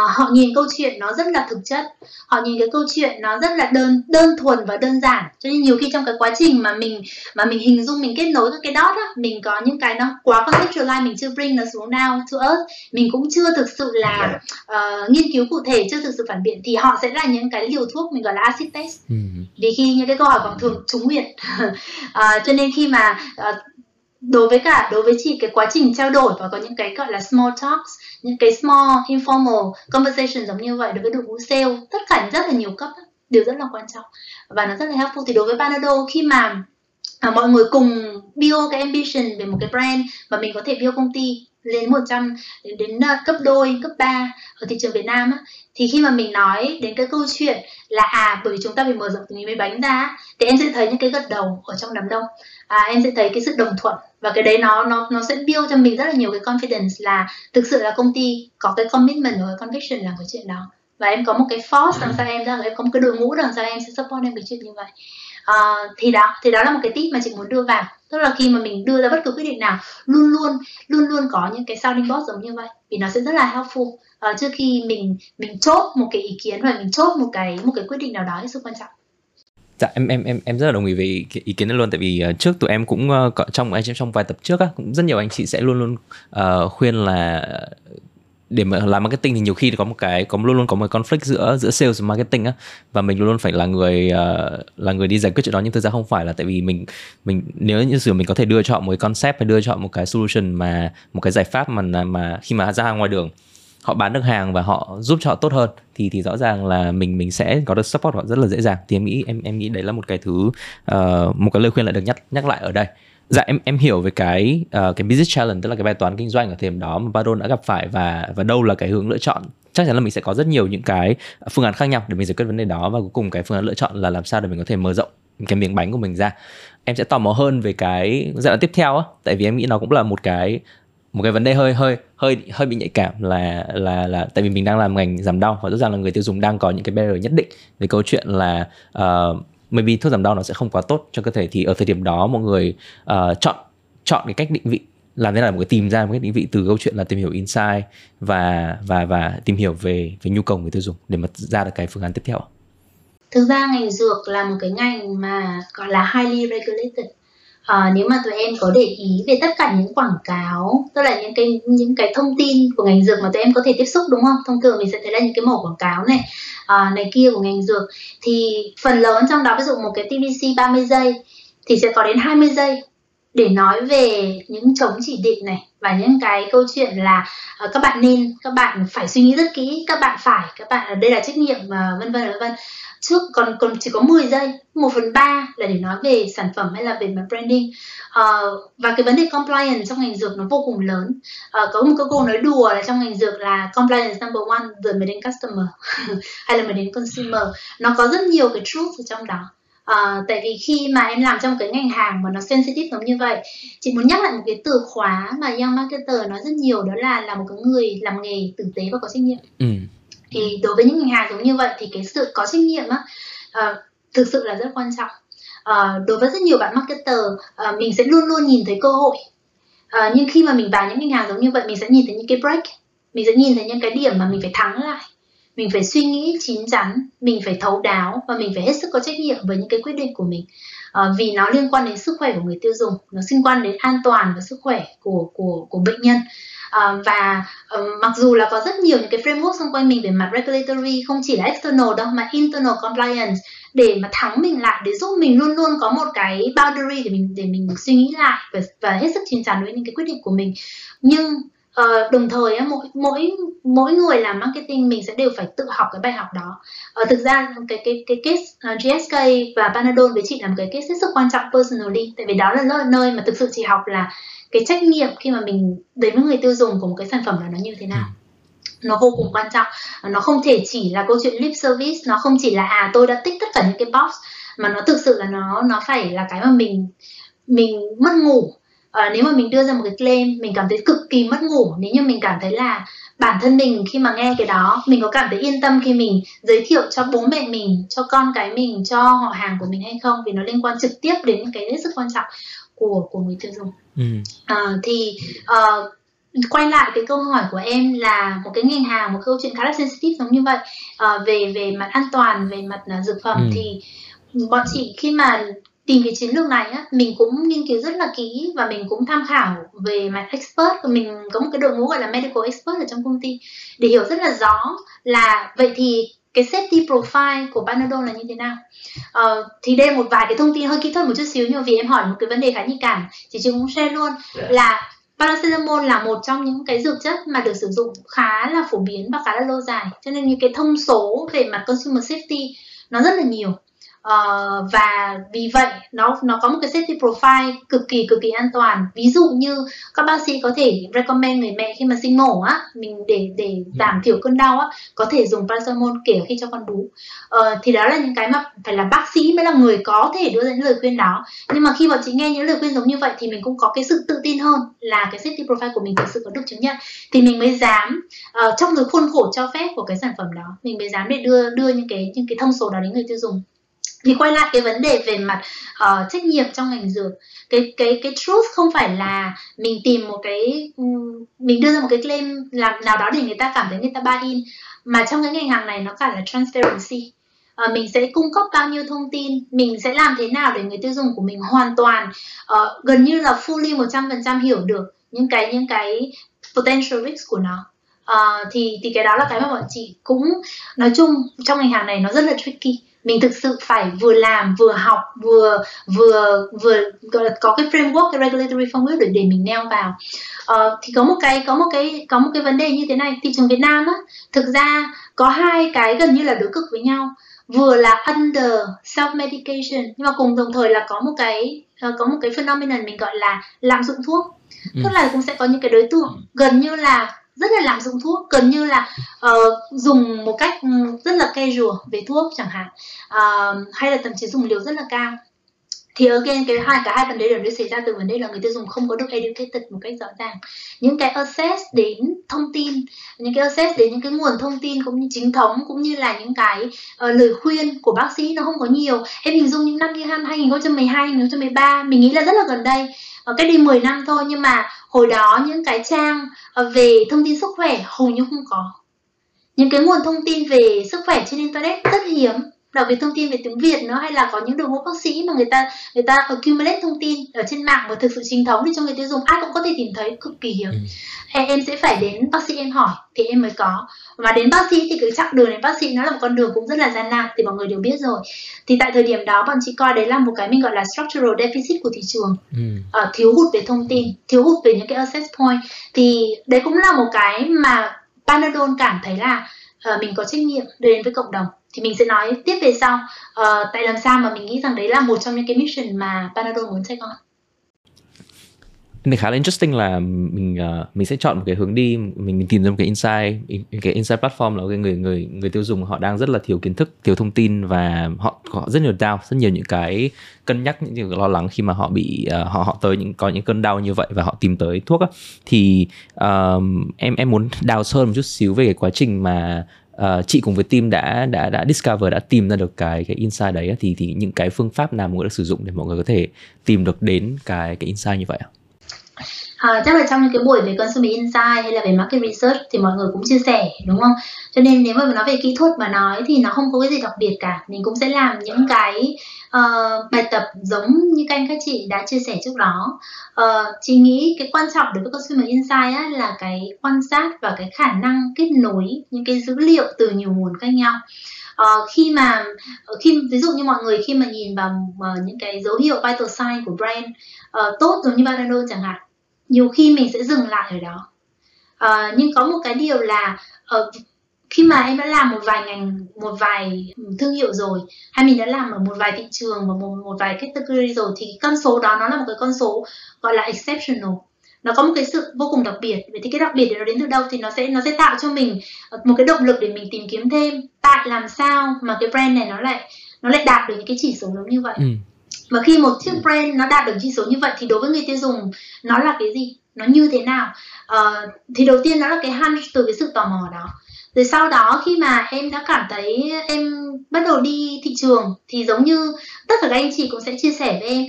Họ nhìn câu chuyện nó rất là thực chất, họ nhìn cái câu chuyện nó rất là đơn thuần và đơn giản, cho nên nhiều khi trong cái quá trình mà mình hình dung, mình kết nối các cái dot á, mình có những cái nó quá conceptualize, mình chưa bring nó xuống down to earth, mình cũng chưa thực sự là nghiên cứu cụ thể, chưa thực sự phản biện, thì họ sẽ là những cái liều thuốc mình gọi là acid test, vì khi những cái câu hỏi còn thường trúng huyệt. Cho nên khi mà đối với chị, cái quá trình trao đổi và có những cái gọi là small talks, những cái small informal conversation giống như vậy đối với đội ngũ sale, tất cả rất là nhiều cấp đều rất là quan trọng và nó rất là helpful. Thì đối với Panadol, khi mà mọi người cùng build cái ambition về một cái brand mà mình có thể build công ty lên 100 đến cấp đôi, cấp 3 ở thị trường Việt Nam á, thì khi mà mình nói đến cái câu chuyện là bởi vì chúng ta phải mở rộng từng cái bánh ra, thì em sẽ thấy những cái gật đầu ở trong đám đông, em sẽ thấy cái sự đồng thuận, và cái đấy nó sẽ build cho mình rất là nhiều cái confidence là thực sự là công ty có cái commitment và cái conviction làm cái chuyện đó, và em có một cái force đằng sau em ra, em có một cái đội ngũ đằng sau em sẽ support em cái chuyện như vậy. Thì đó là một cái tip mà chị muốn đưa vào, tức là khi mà mình đưa ra bất cứ quyết định nào luôn luôn có những cái sounding board giống như vậy, vì nó sẽ rất là helpful trước khi mình chốt một cái ý kiến và mình chốt một cái quyết định nào đó hết sức quan trọng. Dạ, em rất là đồng ý về ý kiến đó luôn, tại vì trước tụi em cũng trong vài tập trước cũng rất nhiều anh chị sẽ luôn luôn khuyên là để mà làm marketing thì nhiều khi có luôn luôn có một conflict giữa sales và marketing á, và mình luôn luôn phải là người đi giải quyết chuyện đó, nhưng thực ra không phải, là tại vì mình nếu như mình có thể đưa cho họ một cái concept và đưa cho họ một cái solution, mà một cái giải pháp mà khi mà ra ngoài đường họ bán được hàng và họ giúp cho họ tốt hơn, thì rõ ràng là mình sẽ có được support họ rất là dễ dàng. Thì em nghĩ đấy là một cái thứ một cái lời khuyên lại được nhắc lại ở đây. Dạ, em hiểu về cái business challenge, tức là cái bài toán kinh doanh ở thời điểm đó mà Baron đã gặp phải, và đâu là cái hướng lựa chọn. Chắc chắn là mình sẽ có rất nhiều những cái phương án khác nhau để mình giải quyết vấn đề đó, và cuối cùng cái phương án lựa chọn là làm sao để mình có thể mở rộng cái miếng bánh của mình ra. Em sẽ tò mò hơn về cái giai đoạn tiếp theo á, tại vì em nghĩ nó cũng là một cái vấn đề hơi bị nhạy cảm, là tại vì mình đang làm ngành giảm đau, và rõ ràng là người tiêu dùng đang có những cái barrier nhất định về câu chuyện là maybe thuốc giảm đau nó sẽ không quá tốt cho cơ thể, thì ở thời điểm đó mọi người chọn cái cách định vị, làm thế nào để tìm ra một cái định vị từ câu chuyện là tìm hiểu insight và tìm hiểu về nhu cầu người tiêu dùng để mà ra được cái phương án tiếp theo. Thực ra ngành dược là một cái ngành mà gọi là highly regulated. Nếu mà tụi em có để ý về tất cả những quảng cáo, tức là những cái thông tin của ngành dược mà tụi em có thể tiếp xúc, đúng không? Thông thường mình sẽ thấy là những cái mẫu quảng cáo này này kia của ngành dược, thì phần lớn trong đó ví dụ một cái TVC 30 giây thì sẽ có đến 20 giây để nói về những chống chỉ định này, và những cái câu chuyện là các bạn phải suy nghĩ rất kỹ, các bạn đây là trách nhiệm vân vân. Trước còn chỉ có 10 giây, 1/3 là để nói về sản phẩm hay là về mặt branding. Và cái vấn đề compliance trong ngành dược nó vô cùng lớn. Có một câu nói đùa là trong ngành dược là compliance number one rồi mới đến customer hay là mới đến consumer. Nó có rất nhiều cái truth ở trong đó. Tại vì khi mà em làm trong cái ngành hàng mà nó sensitive giống như vậy, chị muốn nhắc lại một cái từ khóa mà Young Marketer nói rất nhiều, đó là một cái người làm nghề tử tế và có trách nhiệm. Thì đối với những ngành hàng giống như vậy thì cái sự có trách nhiệm á, thực sự là rất quan trọng. Đối với rất nhiều bạn marketer, mình sẽ luôn luôn nhìn thấy cơ hội, nhưng khi mà mình vào những ngành hàng giống như vậy, mình sẽ nhìn thấy những cái break, mình sẽ nhìn thấy những cái điểm mà mình phải thắng lại, mình phải suy nghĩ chín chắn, mình phải thấu đáo, và mình phải hết sức có trách nhiệm với những cái quyết định của mình, vì nó liên quan đến sức khỏe của người tiêu dùng, nó liên quan đến an toàn và sức khỏe của bệnh nhân. Mặc dù là có rất nhiều những cái framework xung quanh mình về mặt regulatory, không chỉ là external đâu mà internal compliance, để mà thắng mình lại, để giúp mình luôn luôn có một cái boundary để mình suy nghĩ lại và hết sức chín chắn với những cái quyết định của mình. Nhưng đồng thời mỗi người làm marketing mình sẽ đều phải tự học cái bài học đó. Thực ra cái case GSK và Panadol với chị là một cái case hết sức quan trọng personally, tại vì đó là nơi mà thực sự chị học là cái trách nhiệm khi mà mình đến với người tiêu dùng của một cái sản phẩm là nó như thế nào. Nó vô cùng quan trọng, nó không thể chỉ là câu chuyện lip service, nó không chỉ là tôi đã tích tất cả những cái box, mà nó thực sự là nó phải là cái mà mình mất ngủ. Nếu mà mình đưa ra một cái claim, mình cảm thấy cực kỳ mất ngủ nếu như mình cảm thấy là bản thân mình khi mà nghe cái đó, mình có cảm thấy yên tâm khi mình giới thiệu cho bố mẹ mình, cho con cái mình, cho họ hàng của mình hay không, vì nó liên quan trực tiếp đến những cái rất quan trọng của người tiêu dùng. Quay lại cái câu hỏi của em là một cái ngành hàng, một câu chuyện khá là sensitive giống như vậy, về mặt an toàn, về mặt dược phẩm, thì bọn chị khi mà tìm cái chiến lược này á, mình cũng nghiên cứu rất là kỹ, và mình cũng tham khảo về mặt expert, mình có một cái đội ngũ gọi là medical expert ở trong công ty, để hiểu rất là rõ là vậy thì cái safety profile của Panadol là như thế nào. Thì đây là một vài cái thông tin hơi kỹ thuật một chút xíu, nhưng vì em hỏi một cái vấn đề khá nhạy cảm, chị cũng share luôn là paracetamol là một trong những cái dược chất mà được sử dụng khá là phổ biến và khá là lâu dài, cho nên những cái thông số về mặt consumer safety nó rất là nhiều. Và vì vậy nó có một cái safety profile cực kỳ an toàn. Ví dụ như các bác sĩ có thể recommend người mẹ khi mà sinh mổ á, mình để giảm thiểu cơn đau á, có thể dùng paracetamol kể khi cho con bú. Thì đó là những cái mà phải là bác sĩ mới là người có thể đưa ra những lời khuyên đó. Nhưng mà khi bọn chị nghe những lời khuyên giống như vậy thì mình cũng có cái sự tự tin hơn là cái safety profile của mình thực sự có được chứng nhận, thì mình mới dám trong cái khuôn khổ cho phép của cái sản phẩm đó, mình mới dám để đưa những cái thông số đó đến người tiêu dùng. Thì quay lại cái vấn đề về mặt trách nhiệm trong ngành dược, cái truth không phải là mình tìm một cái, mình đưa ra một cái claim làm nào đó để người ta cảm thấy người ta buy in, mà trong cái ngành hàng này nó cả là transparency. Mình sẽ cung cấp bao nhiêu thông tin, mình sẽ làm thế nào để người tiêu dùng của mình hoàn toàn gần như là fully 100% hiểu được những cái potential risk của nó. Thì cái đó là cái mà bọn chị cũng nói chung trong ngành hàng này nó rất là tricky. Mình thực sự phải vừa làm, vừa học, vừa có cái framework, cái regulatory framework để mình neo vào. Thì có một cái vấn đề như thế này. Thị trường Việt Nam á, thực ra có hai cái gần như là đối cực với nhau. Vừa là under self medication, nhưng mà cùng đồng thời là có một cái phenomenon mình gọi là lạm dụng thuốc. Tức là cũng sẽ có những cái đối tượng gần như là rất là lạm dụng thuốc, gần như là dùng một cách rất là casual về thuốc chẳng hạn, hay là thậm chí dùng liều rất là cao. Thì again, cả hai vấn đề đều xảy ra từ vấn đề là người tiêu dùng không có được educated một cách rõ ràng. Những cái access đến thông tin, những cái access đến những cái nguồn thông tin cũng như chính thống, cũng như là những cái lời khuyên của bác sĩ nó không có nhiều. Em hình dung những năm như 2012, 2013, mình nghĩ là rất là gần đây, cách đây 10 năm thôi, nhưng mà hồi đó những cái trang về thông tin sức khỏe hầu như không có. Những cái nguồn thông tin về sức khỏe trên internet rất hiếm, đặc biệt thông tin về tiếng Việt nữa, hay là có những đội ngũ bác sĩ mà người ta accumulate thông tin ở trên mạng mà thực sự chính thống để cho người tiêu dùng ai cũng có thể tìm thấy, cực kỳ hiếm. Em sẽ phải đến bác sĩ em hỏi thì em mới có, mà đến bác sĩ thì cái chặng đường đến bác sĩ nó là một con đường cũng rất là gian nan, thì mọi người đều biết rồi. Thì tại thời điểm đó bọn chị coi đấy là một cái mình gọi là structural deficit của thị trường, thiếu hụt về thông tin, thiếu hụt về những cái access point. Thì đấy cũng là một cái mà Panadol cảm thấy là mình có trách nhiệm đưa đến với cộng đồng. Thì mình sẽ nói tiếp về sau tại làm sao mà mình nghĩ rằng đấy là một trong những cái mission mà Panadol muốn take on. Mình khá là interesting là mình sẽ chọn một cái hướng đi, mình tìm ra một cái insight platform là người tiêu dùng họ đang rất là thiếu kiến thức, thiếu thông tin, và họ rất nhiều doubt, rất nhiều những cái cân nhắc, những lo lắng khi mà họ bị họ tới có những cơn đau như vậy và họ tìm tới thuốc á. Thì em muốn đào sâu một chút xíu về cái quá trình mà chị cùng với team đã discover, đã tìm ra được cái insight đấy, thì những cái phương pháp nào mọi người đã sử dụng để mọi người có thể tìm được đến cái insight như vậy ạ? Chắc là trong những cái buổi về consumer insight hay là về market research thì mọi người cũng chia sẻ, đúng không? Cho nên nếu mà nói về kỹ thuật mà nói thì nó không có cái gì đặc biệt cả. Mình cũng sẽ làm những cái bài tập giống như các chị đã chia sẻ trước đó. Chị nghĩ cái quan trọng đối với consumer insight á, là cái quan sát và cái khả năng kết nối những cái dữ liệu từ nhiều nguồn khác nhau. Khi ví dụ như mọi người khi mà nhìn vào những cái dấu hiệu vital sign của brand tốt giống như Panadol chẳng hạn, nhiều khi mình sẽ dừng lại ở đó. Nhưng có một cái điều là khi mà em đã làm một vài thương hiệu rồi, hay mình đã làm ở một vài thị trường và một vài category rồi, thì con số đó nó là một cái con số gọi là exceptional. Nó có một cái sự vô cùng đặc biệt. Vậy thì cái đặc biệt để nó đến từ đâu thì nó sẽ tạo cho mình một cái động lực để mình tìm kiếm thêm tại làm sao mà cái brand này nó lại đạt được những cái chỉ số giống như vậy. Và khi một chiếc brand nó đạt được chỉ số như vậy thì đối với người tiêu dùng nó là cái gì? Nó như thế nào? Thì đầu tiên nó là cái hunch từ cái sự tò mò đó. Rồi sau đó khi mà em đã cảm thấy em bắt đầu đi thị trường thì giống như tất cả các anh chị cũng sẽ chia sẻ với em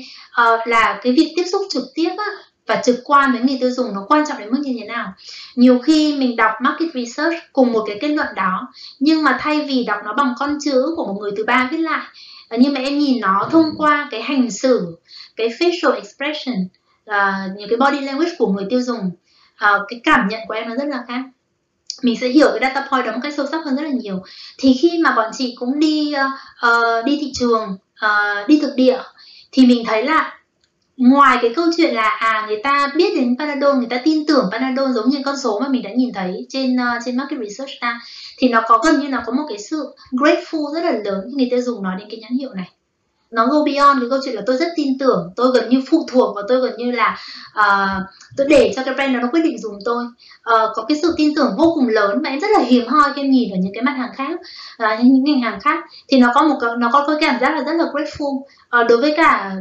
là cái việc tiếp xúc trực tiếp á, và trực quan với người tiêu dùng nó quan trọng đến mức như thế nào. Nhiều khi mình đọc market research cùng một cái kết luận đó, nhưng mà thay vì đọc nó bằng con chữ của một người thứ ba viết lại, nhưng mà em nhìn nó thông qua cái hành xử, cái facial expression, những cái body language của người tiêu dùng, cái cảm nhận của em nó rất là khác. Mình sẽ hiểu cái data point đó một cách sâu sắc hơn rất là nhiều. Thì khi mà bọn chị cũng đi thị trường, đi thực địa, thì mình thấy là ngoài cái câu chuyện là người ta biết đến Panadol, người ta tin tưởng Panadol giống như con số mà mình đã nhìn thấy trên market research ra, thì nó có gần như nó có một cái sự grateful rất là lớn khi người ta dùng nó đến cái nhãn hiệu này. nó go beyond cái câu chuyện là tôi rất tin tưởng, tôi gần như phụ thuộc và tôi gần như là tôi để cho cái brand nó quyết định dùng tôi. Có cái sự tin tưởng vô cùng lớn mà em rất là hiếm hoi khi em nhìn ở những cái mặt hàng khác, những ngành hàng khác, thì nó có cái cảm giác là rất là grateful. Đối với cả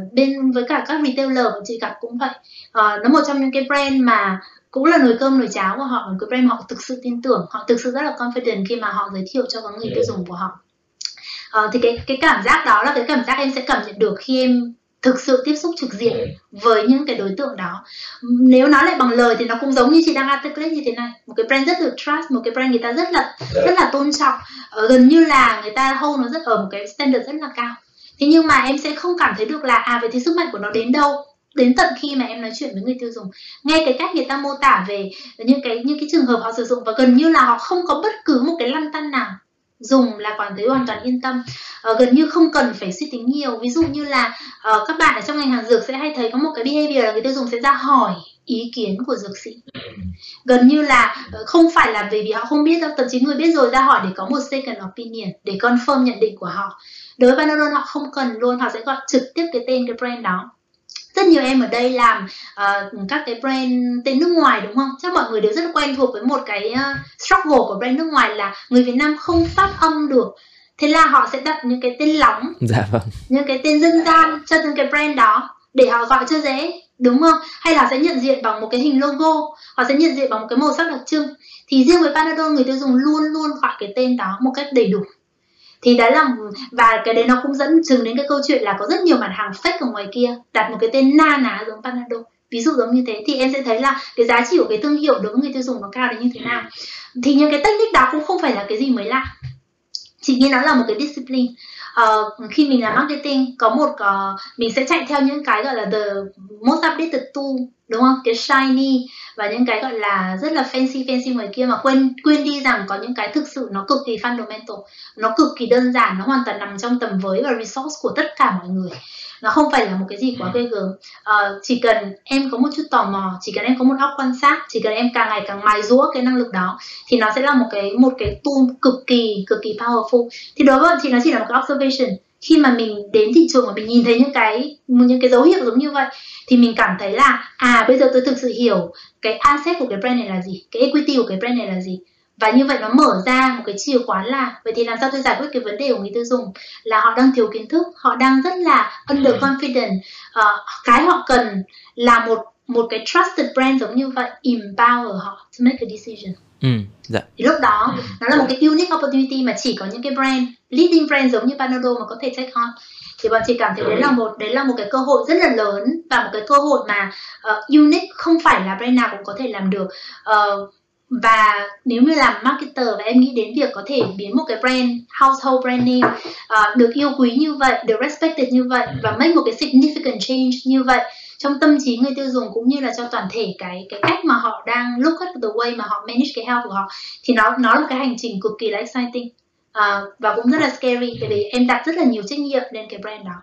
các retailer chị gặp cũng vậy. Nó một trong những cái brand mà cũng là nồi cơm nồi cháo của họ, cái brand họ thực sự tin tưởng, họ thực sự rất là confident khi mà họ giới thiệu cho người tiêu dùng của họ. Thì cái cảm giác đó là cái cảm giác em sẽ cảm nhận được khi em thực sự tiếp xúc trực diện với những cái đối tượng đó. Nếu nói lại bằng lời thì nó cũng giống như chị đang articulate như thế này, một cái brand rất được trust, một cái brand người ta rất là tôn trọng, gần như là người ta hold nó rất ở một cái standard rất là cao. Thế nhưng mà em sẽ không cảm thấy được là vậy thì sức mạnh của nó đến đâu, đến tận khi mà em nói chuyện với người tiêu dùng. Ngay cái cách người ta mô tả về những cái trường hợp họ sử dụng, và gần như là họ không có bất cứ một cái lăn tăn nào, dùng là cảm thấy hoàn toàn yên tâm, gần như không cần phải suy tính nhiều. Ví dụ như là các bạn ở trong ngành hàng dược sẽ hay thấy có một cái behavior là người tiêu dùng sẽ ra hỏi ý kiến của dược sĩ, gần như là không phải là vì họ không biết đâu, thậm chí người biết rồi ra hỏi để có một second opinion, để confirm nhận định của họ. Đối với Panadol họ không cần luôn, họ sẽ gọi trực tiếp cái tên cái brand đó. Rất nhiều em ở đây làm các cái brand tên nước ngoài đúng không? Chắc mọi người đều rất quen thuộc với một cái struggle của brand nước ngoài là người Việt Nam không phát âm được. Thế là họ sẽ đặt những cái tên lóng, những cái tên dân gian cho những cái brand đó để họ gọi cho dễ, đúng không? Hay là sẽ nhận diện bằng một cái hình logo, họ sẽ nhận diện bằng một cái màu sắc đặc trưng. Thì riêng với Panadol, người tiêu dùng luôn luôn gọi cái tên đó một cách đầy đủ. Thì đấy là, và cái đấy nó cũng dẫn chứng đến cái câu chuyện là có rất nhiều mặt hàng fake ở ngoài kia đặt một cái tên na ná giống Panadol, ví dụ giống như thế, thì em sẽ thấy là cái giá trị của cái thương hiệu đối với người tiêu dùng nó cao đến như thế nào. Thì những cái technique đó cũng không phải là cái gì mới lạ, chỉ như nó là một cái discipline. Khi mình làm marketing có một mình sẽ chạy theo những cái gọi là the most updated tool, đúng không, cái shiny và những cái gọi là rất là fancy ngoài kia, mà quên đi rằng có những cái thực sự nó cực kỳ fundamental, nó cực kỳ đơn giản, nó hoàn toàn nằm trong tầm với và resource của tất cả mọi người, nó không phải là một cái gì quá ghê gớm. Chỉ cần em có một chút tò mò, chỉ cần em có một óc quan sát, chỉ cần em càng ngày càng mài giũa cái năng lực đó thì nó sẽ là một cái tool cực kỳ powerful. Thì đối với bọn chị nó chỉ là một cái observation. Khi mà mình đến thị trường và mình nhìn thấy những cái dấu hiệu giống như vậy thì mình cảm thấy là bây giờ tôi thực sự hiểu cái asset của cái brand này là gì, cái equity của cái brand này là gì. Và như vậy nó mở ra một cái chìa khóa là vậy thì làm sao tôi giải quyết cái vấn đề của người tiêu dùng là họ đang thiếu kiến thức, họ đang rất là underconfident. Cái họ cần là một cái trusted brand giống như vậy, empower họ to make a decision. Thì lúc đó nó là một cái unique opportunity mà chỉ có những cái brand, leading brand giống như Panadol mà có thể take on. Thì bọn chị cảm thấy đấy là một cái cơ hội rất là lớn và một cái cơ hội mà unique, không phải là brand nào cũng có thể làm được. Và nếu như làm marketer và em nghĩ đến việc có thể biến một cái brand, household brand name được yêu quý như vậy, được respected như vậy và make một cái significant change như vậy trong tâm trí người tiêu dùng cũng như là cho toàn thể cái cách mà họ đang look at the way mà họ manage cái health của họ, thì nó là một cái hành trình cực kỳ là exciting và cũng rất là scary, tại vì em đặt rất là nhiều trách nhiệm lên cái brand đó.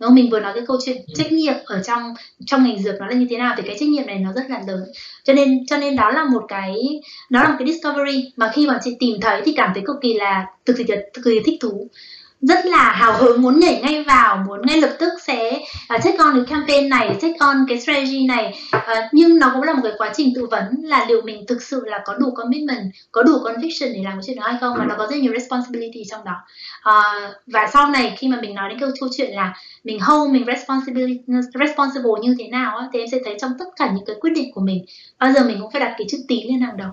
Nếu mình vừa nói cái câu chuyện trách nhiệm ở trong ngành dược nó là như thế nào thì cái trách nhiệm này nó rất là lớn, cho nên đó là một cái discovery mà khi mà chị tìm thấy thì cảm thấy cực kỳ thích thú, rất là hào hứng, muốn nhảy ngay vào, muốn ngay lập tức sẽ check on cái campaign này, check on cái strategy này. Nhưng nó cũng là một cái quá trình tự vấn là liệu mình thực sự là có đủ commitment, có đủ conviction để làm cái chuyện đó hay không, và nó có rất nhiều responsibility trong đó. Và sau này khi mà mình nói đến câu chuyện là mình hold mình responsible như thế nào thì em sẽ thấy trong tất cả những cái quyết định của mình bao giờ mình cũng phải đặt cái chữ tín lên hàng đầu.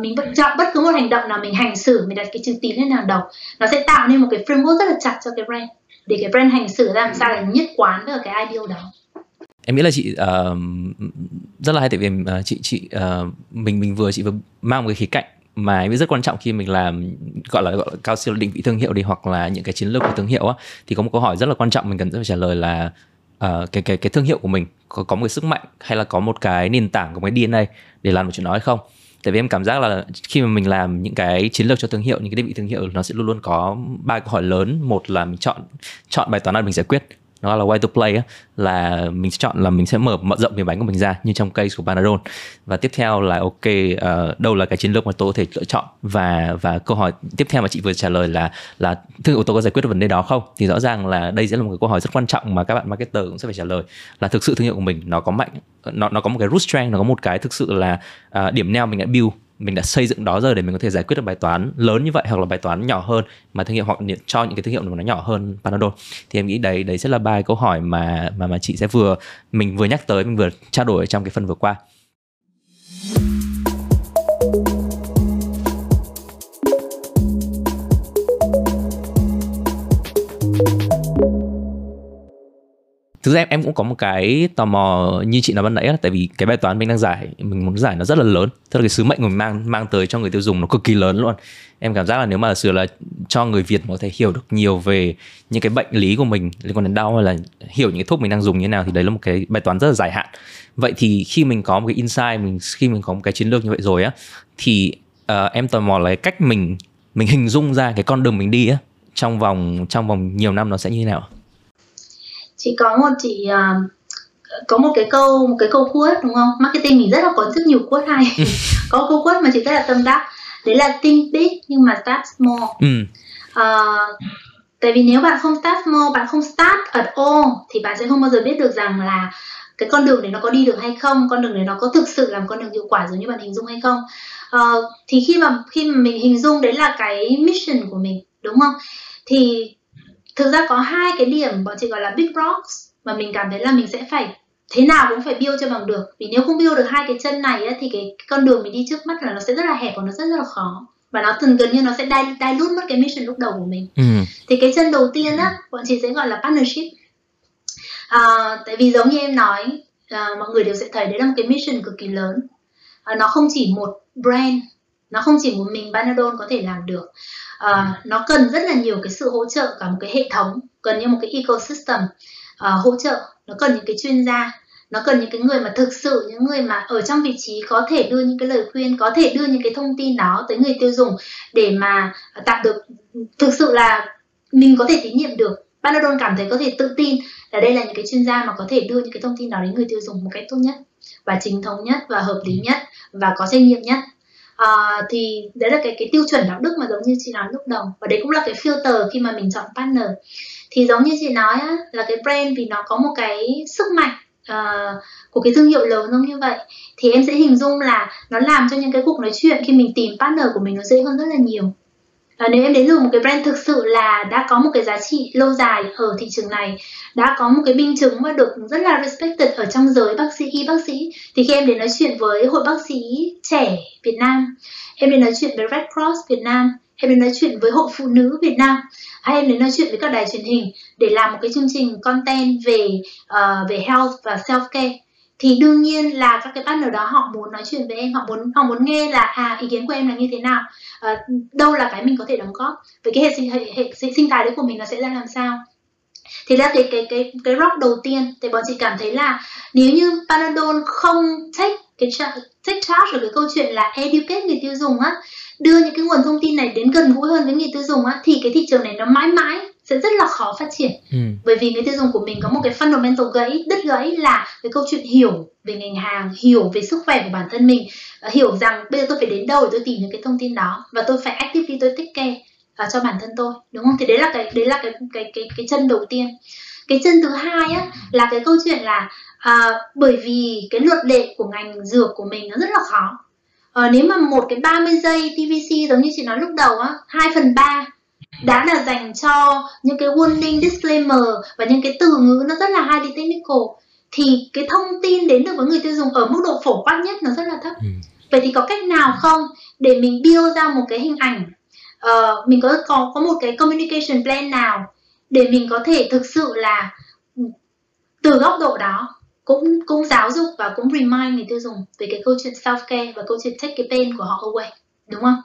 Mình chọn bất cứ một hành động nào, mình hành xử, mình đặt cái chữ tín lên hàng đầu, nó sẽ tạo nên một cái framework rất là chặt cho cái brand, để cái brand hành xử làm sao để nhất quán với cái ideal đó. Em nghĩ là chị rất là hay, tại vì chị vừa mang một cái khía cạnh mà em biết rất quan trọng khi mình làm gọi là cao siêu định vị thương hiệu đi, hoặc là những cái chiến lược của thương hiệu á, thì có một câu hỏi rất là quan trọng mình cần phải trả lời là cái thương hiệu của mình có một cái sức mạnh hay là có một cái nền tảng, có một cái DNA để làm một chuyện đó hay không. Tại vì em cảm giác là khi mà mình làm những cái chiến lược cho thương hiệu, những cái định vị thương hiệu, nó sẽ luôn luôn có ba câu hỏi lớn. Một là mình chọn bài toán nào mình giải quyết, nó là way to play á, là mình sẽ chọn là mình sẽ mở rộng cái bánh của mình ra như trong case của Panadol. Và tiếp theo là ok, đâu là cái chiến lược mà tôi có thể lựa chọn, và câu hỏi tiếp theo mà chị vừa trả lời là thương hiệu tôi có giải quyết được vấn đề đó không, thì rõ ràng là đây sẽ là một cái câu hỏi rất quan trọng mà các bạn marketer cũng sẽ phải trả lời, là thực sự thương hiệu của mình nó có mạnh, nó có một cái root strength, nó có một cái thực sự là điểm nào mình đã build, mình đã xây dựng đó rồi để mình có thể giải quyết được bài toán lớn như vậy hoặc là bài toán nhỏ hơn mà thương hiệu, hoặc cho những cái thương hiệu mà nó nhỏ hơn Panadol. Thì em nghĩ đấy sẽ là ba câu hỏi mà chị sẽ mình vừa nhắc tới, mình vừa trao đổi trong cái phần vừa qua. Thực ra em cũng có một cái tò mò như chị nói ban nãy là tại vì cái bài toán mình đang giải, mình muốn giải nó rất là lớn, tức là cái sứ mệnh mình mang tới cho người tiêu dùng nó cực kỳ lớn luôn. Em cảm giác là nếu mà sửa là cho người Việt mà có thể hiểu được nhiều về những cái bệnh lý của mình liên quan đến đau, hay là hiểu những cái thuốc mình đang dùng như thế nào, thì đấy là một cái bài toán rất là dài hạn. Vậy thì khi mình có một cái insight, khi mình có một cái chiến lược như vậy rồi á, thì em tò mò là cách mình hình dung ra cái con đường mình đi á, trong vòng nhiều năm nó sẽ như thế nào? Chị có một cái câu quote đúng không? Marketing mình rất là có rất nhiều quote hay. Có câu quote mà chị rất là tâm đắc, đấy là think big nhưng mà start small. Tại vì nếu bạn không start small, bạn không start at all, thì bạn sẽ không bao giờ biết được rằng là cái con đường đấy nó có đi được hay không, con đường đấy nó có thực sự làm con đường hiệu quả giống như bạn hình dung hay không. Thì khi mà mình hình dung đấy là cái mission của mình đúng không? Thì thực ra có hai cái điểm bọn chị gọi là big rocks mà mình cảm thấy là mình sẽ phải thế nào cũng phải build cho bằng được, vì nếu không build được hai cái chân này ấy, thì cái con đường mình đi trước mắt là nó sẽ rất là hẹp và nó rất là khó, và nó gần như nó sẽ dilute mất cái mission lúc đầu của mình. Thì cái chân đầu tiên á, bọn chị sẽ gọi là partnership. Tại vì giống như em nói, mọi người đều sẽ thấy đấy là một cái mission cực kỳ lớn. Nó không chỉ một brand, nó không chỉ một mình Panadol có thể làm được. Nó cần rất là nhiều cái sự hỗ trợ, cả một cái hệ thống, cần như một cái ecosystem hỗ trợ. Nó cần những cái chuyên gia, nó cần những cái người mà thực sự, những người mà ở trong vị trí có thể đưa những cái lời khuyên, có thể đưa những cái thông tin đó tới người tiêu dùng để mà tạo được thực sự là mình có thể tín nhiệm được. Panadol cảm thấy có thể tự tin là đây là những cái chuyên gia mà có thể đưa những cái thông tin đó đến người tiêu dùng một cách tốt nhất và chính thống nhất và hợp lý nhất và có trách nhiệm nhất. Thì đấy là cái tiêu chuẩn đạo đức mà giống như chị nói lúc đầu, và đấy cũng là cái filter khi mà mình chọn partner. Thì giống như chị nói á, là cái brand vì nó có một cái sức mạnh của cái thương hiệu lớn giống như vậy, thì em sẽ hình dung là nó làm cho những cái cuộc nói chuyện khi mình tìm partner của mình nó dễ hơn rất là nhiều. Nếu em đến được một cái brand thực sự là đã có một cái giá trị lâu dài ở thị trường này, đã có một cái minh chứng và được rất là respected ở trong giới y bác sĩ, thì khi em đến nói chuyện với Hội Bác Sĩ Trẻ Việt Nam, em đến nói chuyện với Red Cross Việt Nam, em đến nói chuyện với Hội Phụ Nữ Việt Nam, hay em đến nói chuyện với các đài truyền hình để làm một cái chương trình content về health và self-care, thì đương nhiên là các cái partner đó họ muốn nói chuyện với em, họ muốn nghe là ý kiến của em là như thế nào, đâu là cái mình có thể đóng góp, với cái hệ sinh thái đấy của mình nó sẽ ra làm sao. Thì là cái rock đầu tiên, thì bọn chị cảm thấy là nếu như Panadol không take charge được cái câu chuyện là educate người tiêu dùng á, đưa những cái nguồn thông tin này đến gần gũi hơn với người tiêu dùng á, thì cái thị trường này nó mãi mãi sẽ rất là khó phát triển. Bởi vì người tiêu dùng của mình có một cái fundamental đứt gãy là cái câu chuyện hiểu về ngành hàng, hiểu về sức khỏe của bản thân mình, hiểu rằng bây giờ tôi phải đến đâu để tôi tìm những cái thông tin đó, và tôi phải actively tôi take care cho bản thân tôi, đúng không? Thì đấy là cái chân đầu tiên. Cái chân thứ hai á, là cái câu chuyện là bởi vì cái luật lệ của ngành dược của mình nó rất là khó. Nếu mà một cái 30 giây TVC giống như chị nói lúc đầu á, 2/3 đã là dành cho những cái warning, disclaimer và những cái từ ngữ nó rất là highly technical, thì cái thông tin đến được với người tiêu dùng ở mức độ phổ quát nhất nó rất là thấp. Vậy thì có cách nào không để mình build ra một cái hình ảnh, mình có một cái communication plan nào để mình có thể thực sự là từ góc độ đó cũng giáo dục và cũng remind người tiêu dùng về cái câu chuyện self-care và câu chuyện take the pain của họ away, đúng không?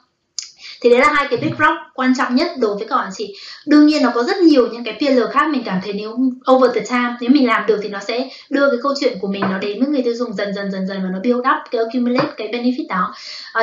Thì đấy là hai cái big rock quan trọng nhất đối với các bạn chị. Đương nhiên nó có rất nhiều những cái pillar khác, mình cảm thấy nếu over the time, nếu mình làm được thì nó sẽ đưa cái câu chuyện của mình nó đến với người tiêu dùng dần dần và nó build up, cái accumulate cái benefit đó.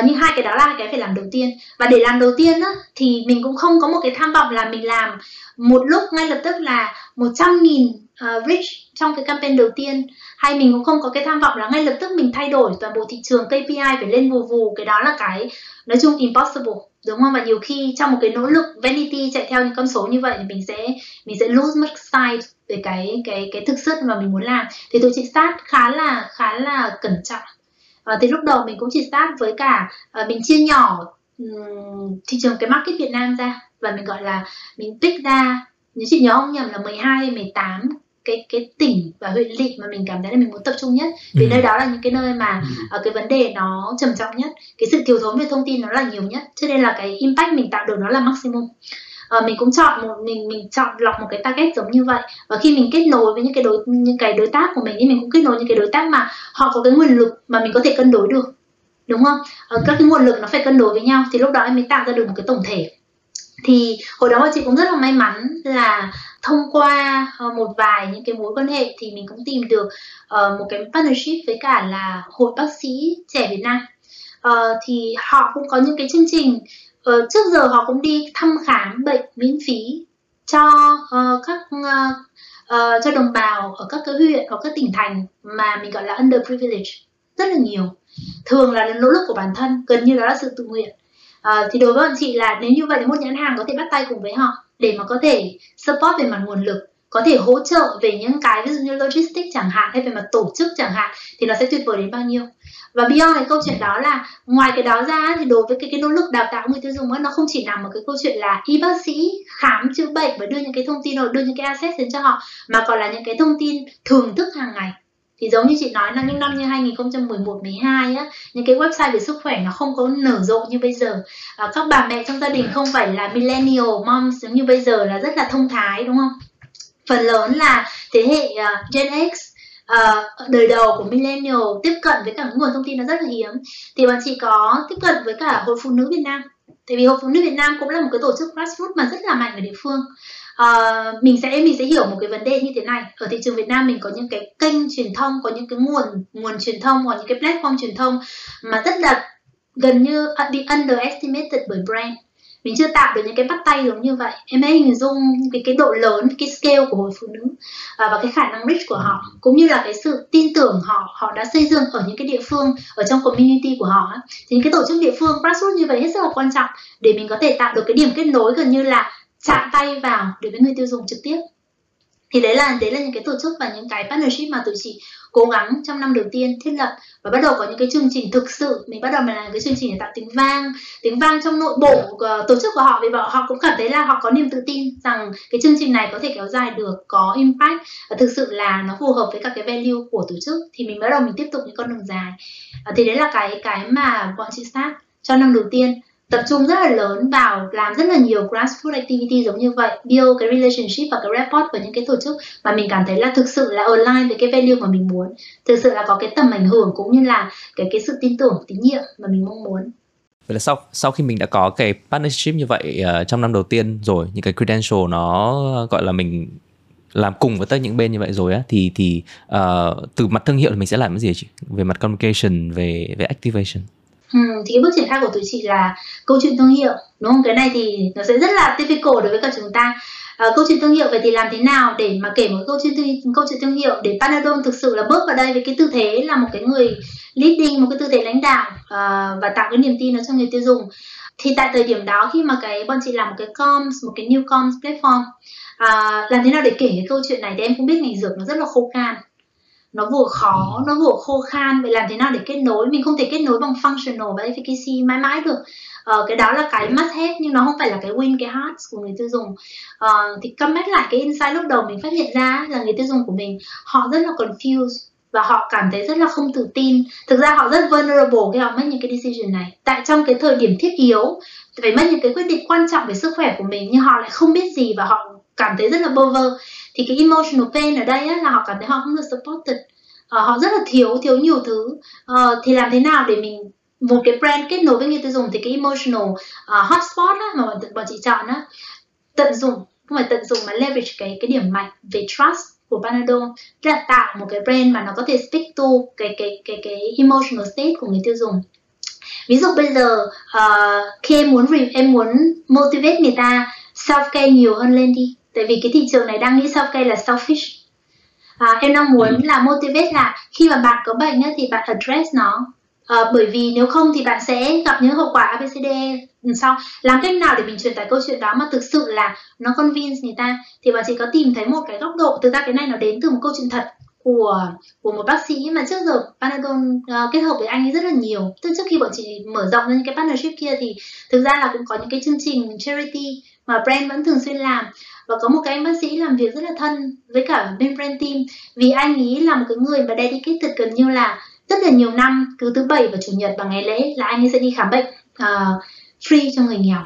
Nhưng hai cái đó là cái phải làm đầu tiên. Và để làm đầu tiên á, thì mình cũng không có một cái tham vọng là mình làm một lúc ngay lập tức là 100.000 reach trong cái campaign đầu tiên, hay mình cũng không có cái tham vọng là ngay lập tức mình thay đổi toàn bộ thị trường KPI phải lên vù vù. Cái đó là cái nói chung impossible, đúng không? Và nhiều khi trong một cái nỗ lực vanity chạy theo những con số như vậy thì mình sẽ lose mất sight về cái thực sự mà mình muốn làm. Thì tôi chỉ start khá là cẩn trọng. Thì lúc đầu mình cũng chỉ start với cả mình chia nhỏ thị trường cái market Việt Nam ra, và mình gọi là mình pick ra, nếu chị nhớ không nhầm là 12 hay 18 cái tỉnh và huyện lỵ mà mình cảm thấy là mình muốn tập trung nhất, vì nơi đó là những cái nơi mà cái vấn đề nó trầm trọng nhất, cái sự thiếu thốn về thông tin nó là nhiều nhất, cho nên là cái impact mình tạo được nó là maximum. Mình cũng chọn lọc một cái target giống như vậy, và khi mình kết nối với những cái đối tác của mình thì mình cũng kết nối những cái đối tác mà họ có cái nguồn lực mà mình có thể cân đối được, đúng không? Các cái nguồn lực nó phải cân đối với nhau, thì lúc đó em mới tạo ra được một cái tổng thể. Thì hồi đó chị cũng rất là may mắn là thông qua một vài những cái mối quan hệ thì mình cũng tìm được một cái partnership với cả là Hội Bác Sĩ Trẻ Việt Nam. Thì họ cũng có những cái chương trình, trước giờ họ cũng đi thăm khám bệnh miễn phí cho đồng bào ở các cái huyện hoặc các tỉnh thành mà mình gọi là underprivileged rất là nhiều. Thường là nỗ lực của bản thân, gần như đó là sự tự nguyện. Thì đối với bọn chị là nếu như vậy thì một nhãn hàng có thể bắt tay cùng với họ để mà có thể support về mặt nguồn lực, có thể hỗ trợ về những cái ví dụ như logistics chẳng hạn, hay về mặt tổ chức chẳng hạn, thì nó sẽ tuyệt vời đến bao nhiêu. Và beyond cái câu chuyện đó là ngoài cái đó ra thì đối với cái nỗ lực đào tạo người tiêu dùng ấy, nó không chỉ nằm ở cái câu chuyện là y bác sĩ khám chữa bệnh và đưa những cái thông tin, đưa những cái asset đến cho họ, mà còn là những cái thông tin thưởng thức hàng ngày. Thì giống như chị nói là những năm như 2011-12 á, những cái website về sức khỏe nó không có nở rộ như bây giờ. Các bà mẹ trong gia đình không phải là millennial moms giống như bây giờ là rất là thông thái, đúng không? Phần lớn là thế hệ Gen X, đời đầu của millennial tiếp cận với cả nguồn thông tin nó rất là hiếm. Thì bọn chị có tiếp cận với cả Hội Phụ Nữ Việt Nam. Tại vì Hội Phụ Nữ Việt Nam cũng là một cái tổ chức grassroots mà rất là mạnh ở địa phương. Mình sẽ hiểu một cái vấn đề như thế này. Ở thị trường Việt Nam mình có những cái kênh truyền thông, có những cái nguồn truyền thông, có những cái platform truyền thông mà rất là gần như bị underestimated bởi brand. Mình chưa tạo được những cái bắt tay giống như vậy. Em hãy hình dung cái độ lớn, cái scale của Hội Phụ Nữ và cái khả năng reach của họ, cũng như là cái sự tin tưởng họ đã xây dựng ở những cái địa phương, ở trong community của họ. Thì những cái tổ chức địa phương grassroots như vậy hết sức là quan trọng để mình có thể tạo được cái điểm kết nối gần như là chạm tay vào đối với người tiêu dùng trực tiếp. Thì đấy là những cái tổ chức và những cái partnership mà tụi chị cố gắng trong năm đầu tiên thiết lập, và bắt đầu có những cái chương trình thực sự. Mình bắt đầu làm cái chương trình để tạo tiếng vang trong nội bộ tổ chức của họ, vì họ cũng cảm thấy là họ có niềm tự tin rằng cái chương trình này có thể kéo dài được, có impact và thực sự là nó phù hợp với các cái value của tổ chức. Thì mình bắt đầu mình tiếp tục những con đường dài. Thì đấy là cái mà bọn chị start cho năm đầu tiên, tập trung rất là lớn vào làm rất là nhiều grassroots activity giống như vậy, build cái relationship và cái rapport với những cái tổ chức mà mình cảm thấy là thực sự là align với cái value mà mình muốn, thực sự là có cái tầm ảnh hưởng cũng như là cái sự tin tưởng, tín nhiệm mà mình mong muốn. Vậy là sau khi mình đã có cái partnership như vậy trong năm đầu tiên rồi, những cái credential nó gọi là mình làm cùng với tất những bên như vậy rồi á, thì từ mặt thương hiệu thì mình sẽ làm cái gì chị? Về mặt communication, về activation. Thì cái bước triển khai của tụi chị là câu chuyện thương hiệu, đúng không? Cái này thì nó sẽ rất là typical đối với cả chúng ta. Câu chuyện thương hiệu, vậy thì làm thế nào để mà kể một câu chuyện thương hiệu để Panadol thực sự là bước vào đây với cái tư thế là một cái người leading, một cái tư thế lãnh đạo và tạo cái niềm tin nó cho người tiêu dùng. Thì tại thời điểm đó khi mà bọn chị làm một cái comms, một cái new comms platform, làm thế nào để kể cái câu chuyện này thì em cũng biết ngành dược nó rất là khô khan. Nó vừa khó, nó vừa khô khan. Vậy làm thế nào để kết nối? Mình không thể kết nối bằng functional và efficacy mãi mãi được. Cái đó là cái must have, nhưng nó không phải là cái win, cái heart của người tiêu dùng. Thì comeback lại cái insight lúc đầu mình phát hiện ra là người tiêu dùng của mình, họ rất là confused và họ cảm thấy rất là không tự tin. Thực ra họ rất vulnerable khi họ make những cái decision này. Tại trong cái thời điểm thiết yếu, phải make những cái quyết định quan trọng về sức khỏe của mình, nhưng họ lại không biết gì và họ cảm thấy rất là bơ vơ. Thì cái emotional pain ở đây là họ cảm thấy họ không được supported, họ rất là thiếu nhiều thứ. Thì làm thế nào để mình một cái brand kết nối với người tiêu dùng, thì cái emotional hotspot mà bọn chị chọn á, không phải tận dụng mà leverage cái điểm mạnh về trust của Panadol, tức là tạo một cái brand mà nó có thể speak to cái emotional state của người tiêu dùng. Ví dụ bây giờ khi em muốn motivate người ta self care nhiều hơn lên đi. Tại vì cái thị trường này đang nghĩ self care là selfish, Em đang muốn là motivate là khi mà bạn có bệnh thì bạn address nó. Bởi vì nếu không thì bạn sẽ gặp những hậu quả ABCDE sau. Làm cách nào để mình truyền tải câu chuyện đó mà thực sự là nó convince người ta, thì bạn chỉ có tìm thấy một cái góc độ. Thực ra cái này nó đến từ một câu chuyện thật của một bác sĩ mà trước giờ Panadol kết hợp với anh ấy rất là nhiều. Tức trước khi bọn chị mở rộng lên cái partnership kia thì thực ra là cũng có những cái chương trình charity mà brand vẫn thường xuyên làm. Và có một cái anh bác sĩ làm việc rất là thân với cả bên brand team, vì anh ấy là một cái người mà dedicated gần như là rất là nhiều năm, cứ thứ Bảy và Chủ nhật và ngày lễ là anh ấy sẽ đi khám bệnh free cho người nghèo.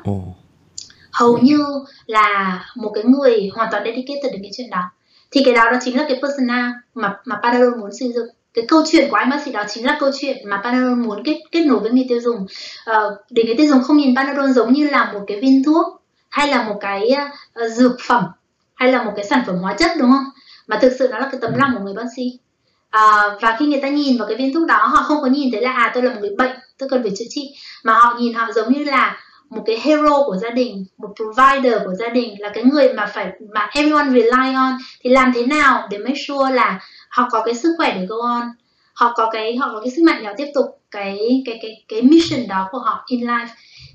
Hầu như là một cái người hoàn toàn dedicated đến cái chuyện đó. Thì cái đó chính là cái persona mà Panadol muốn xây dựng. Cái câu chuyện của anh bác sĩ đó chính là câu chuyện mà Panadol muốn kết nối với người tiêu dùng. Để người tiêu dùng không nhìn Panadol giống như là một cái viên thuốc hay là một cái dược phẩm hay là một cái sản phẩm hóa chất, đúng không? Mà thực sự nó là cái tấm lòng của người bác sĩ. Và khi người ta nhìn vào cái viên thuốc đó, họ không có nhìn thấy là tôi là một người bệnh, tôi cần phải chữa trị, mà họ nhìn họ giống như là một cái hero của gia đình, một provider của gia đình, là cái người mà phải mà everyone rely on. Thì làm thế nào để make sure là họ có cái sức khỏe để go on, họ có cái sức mạnh để tiếp tục cái mission đó của họ in life.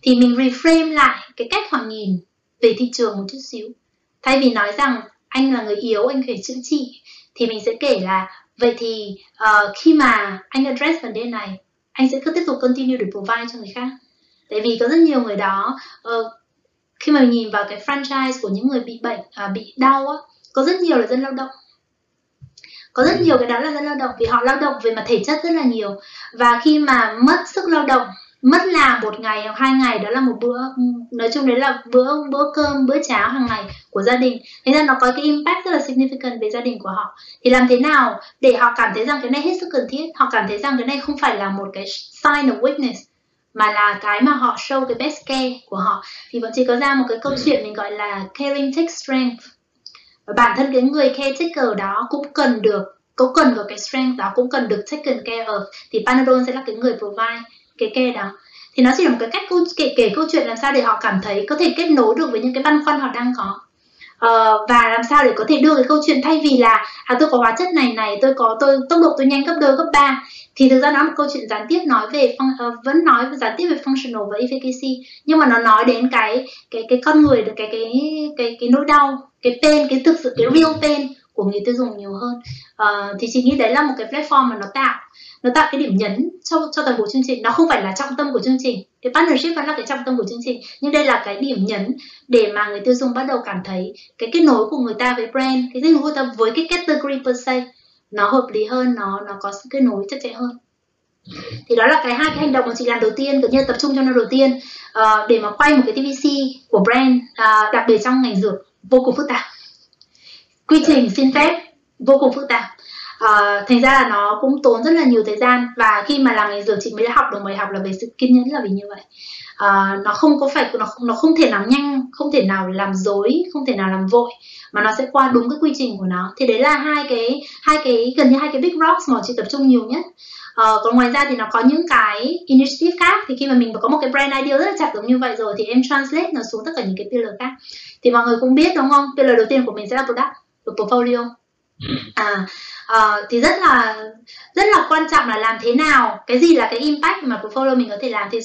Thì mình reframe lại cái cách họ nhìn về thị trường một chút xíu. Thay vì nói rằng anh là người yếu, anh phải chữa trị, thì mình sẽ kể là vậy thì khi mà anh address vấn đề này, anh sẽ cứ tiếp tục continue để provide cho người khác. Tại vì có rất nhiều người đó, khi mà mình nhìn vào cái franchise của những người bị bệnh, bị đau á, có rất nhiều là dân lao động. Có rất nhiều cái đó là dân lao động, vì họ lao động về mặt thể chất rất là nhiều. Và khi mà mất sức lao động, mất làm một ngày hoặc hai ngày, đó là một bữa, nói chung đấy là bữa cơm, bữa cháo hàng ngày của gia đình. Thế nên nó có cái impact rất là significant về gia đình của họ. Thì làm thế nào để họ cảm thấy rằng cái này hết sức cần thiết, họ cảm thấy rằng cái này không phải là một cái sign of weakness, mà là cái mà họ show cái best care của họ. Thì bọn chị có ra một cái câu chuyện mình gọi là caring takes strength. Và bản thân cái người caretaker đó cũng cần được cái strength đó, cũng cần được taken care of. Thì Panadol sẽ là cái người provide cái care đó. Thì nó chỉ là một cái cách kể câu chuyện làm sao để họ cảm thấy có thể kết nối được với những cái băn khoăn họ đang có. Và làm sao để có thể đưa cái câu chuyện, thay vì là tôi có hóa chất này, tôi tốc độ tôi nhanh gấp đôi gấp ba, thì thực ra nó là một câu chuyện gián tiếp nói về vẫn nói gián tiếp về functional và efficacy, nhưng mà nó nói đến cái con người, được cái nỗi đau, cái pain, cái thực sự cái real pain của người tiêu dùng nhiều hơn. Thì chị nghĩ đấy là một cái platform mà nó tạo cái điểm nhấn cho toàn bộ chương trình. Nó không phải là trọng tâm của chương trình, cái partnership vẫn là cái trọng tâm của chương trình, nhưng đây là cái điểm nhấn để mà người tiêu dùng bắt đầu cảm thấy cái kết nối của người ta với brand, cái kết nối của người ta với cái category per se nó hợp lý hơn, nó có sự kết nối chặt chẽ hơn. Thì đó là hai cái hành động mà chị làm đầu tiên, tự nhiên tập trung trong năm đầu tiên để mà quay một cái TVC của brand, đặc biệt trong ngành dược vô cùng phức tạp, quy trình xin phép vô cùng phức tạp. Thành ra là nó cũng tốn rất là nhiều thời gian, và khi mà làm ngành dược chị mới học là về sự kiên nhẫn, là vì như vậy. Nó không thể làm nhanh, không thể nào làm dối, không thể nào làm vội, mà nó sẽ qua đúng cái quy trình của nó. Thì đấy là hai cái gần như hai cái big rocks mà chị tập trung nhiều nhất. Còn ngoài ra thì nó có những cái initiative khác. Thì khi mà mình có một cái brand idea rất là chặt giống như vậy rồi thì em translate nó xuống tất cả những cái pillar khác. Thì mọi người cũng biết đúng không, pillar đầu tiên của mình sẽ là product, portfolio. Thì rất là quan trọng là làm thế nào, cái gì là cái impact mà portfolio mình có thể làm. Thì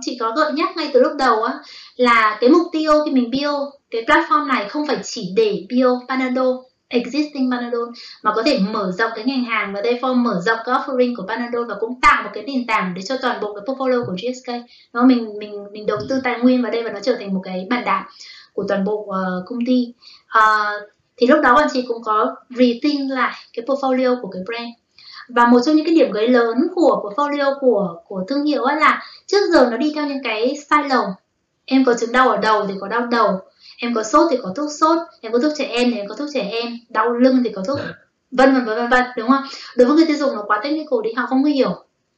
chị có gợi nhắc ngay từ lúc đầu á, là cái mục tiêu khi mình build cái platform này không phải chỉ để build Panadol, existing Panadol, mà có thể mở rộng cái ngành hàng và therefore mở rộng cái offering của Panadol, và cũng tạo một cái nền tảng để cho toàn bộ cái portfolio của GSK. Nó mình đầu tư tài nguyên vào đây và nó trở thành một cái bàn đạp của toàn bộ công ty. Thì lúc đó bọn chị cũng có rethink lại cái portfolio của cái brand. Và một trong những cái điểm gây lớn của portfolio của thương hiệu là trước giờ nó đi theo những cái silo. Em có chứng đau ở đầu thì có đau đầu, em có sốt thì có thuốc sốt, em có thuốc trẻ em thì em có thuốc trẻ em, đau lưng thì có thuốc vân vân, đúng không? Đối với người tiêu dùng nó quá technical đi, họ không hiểu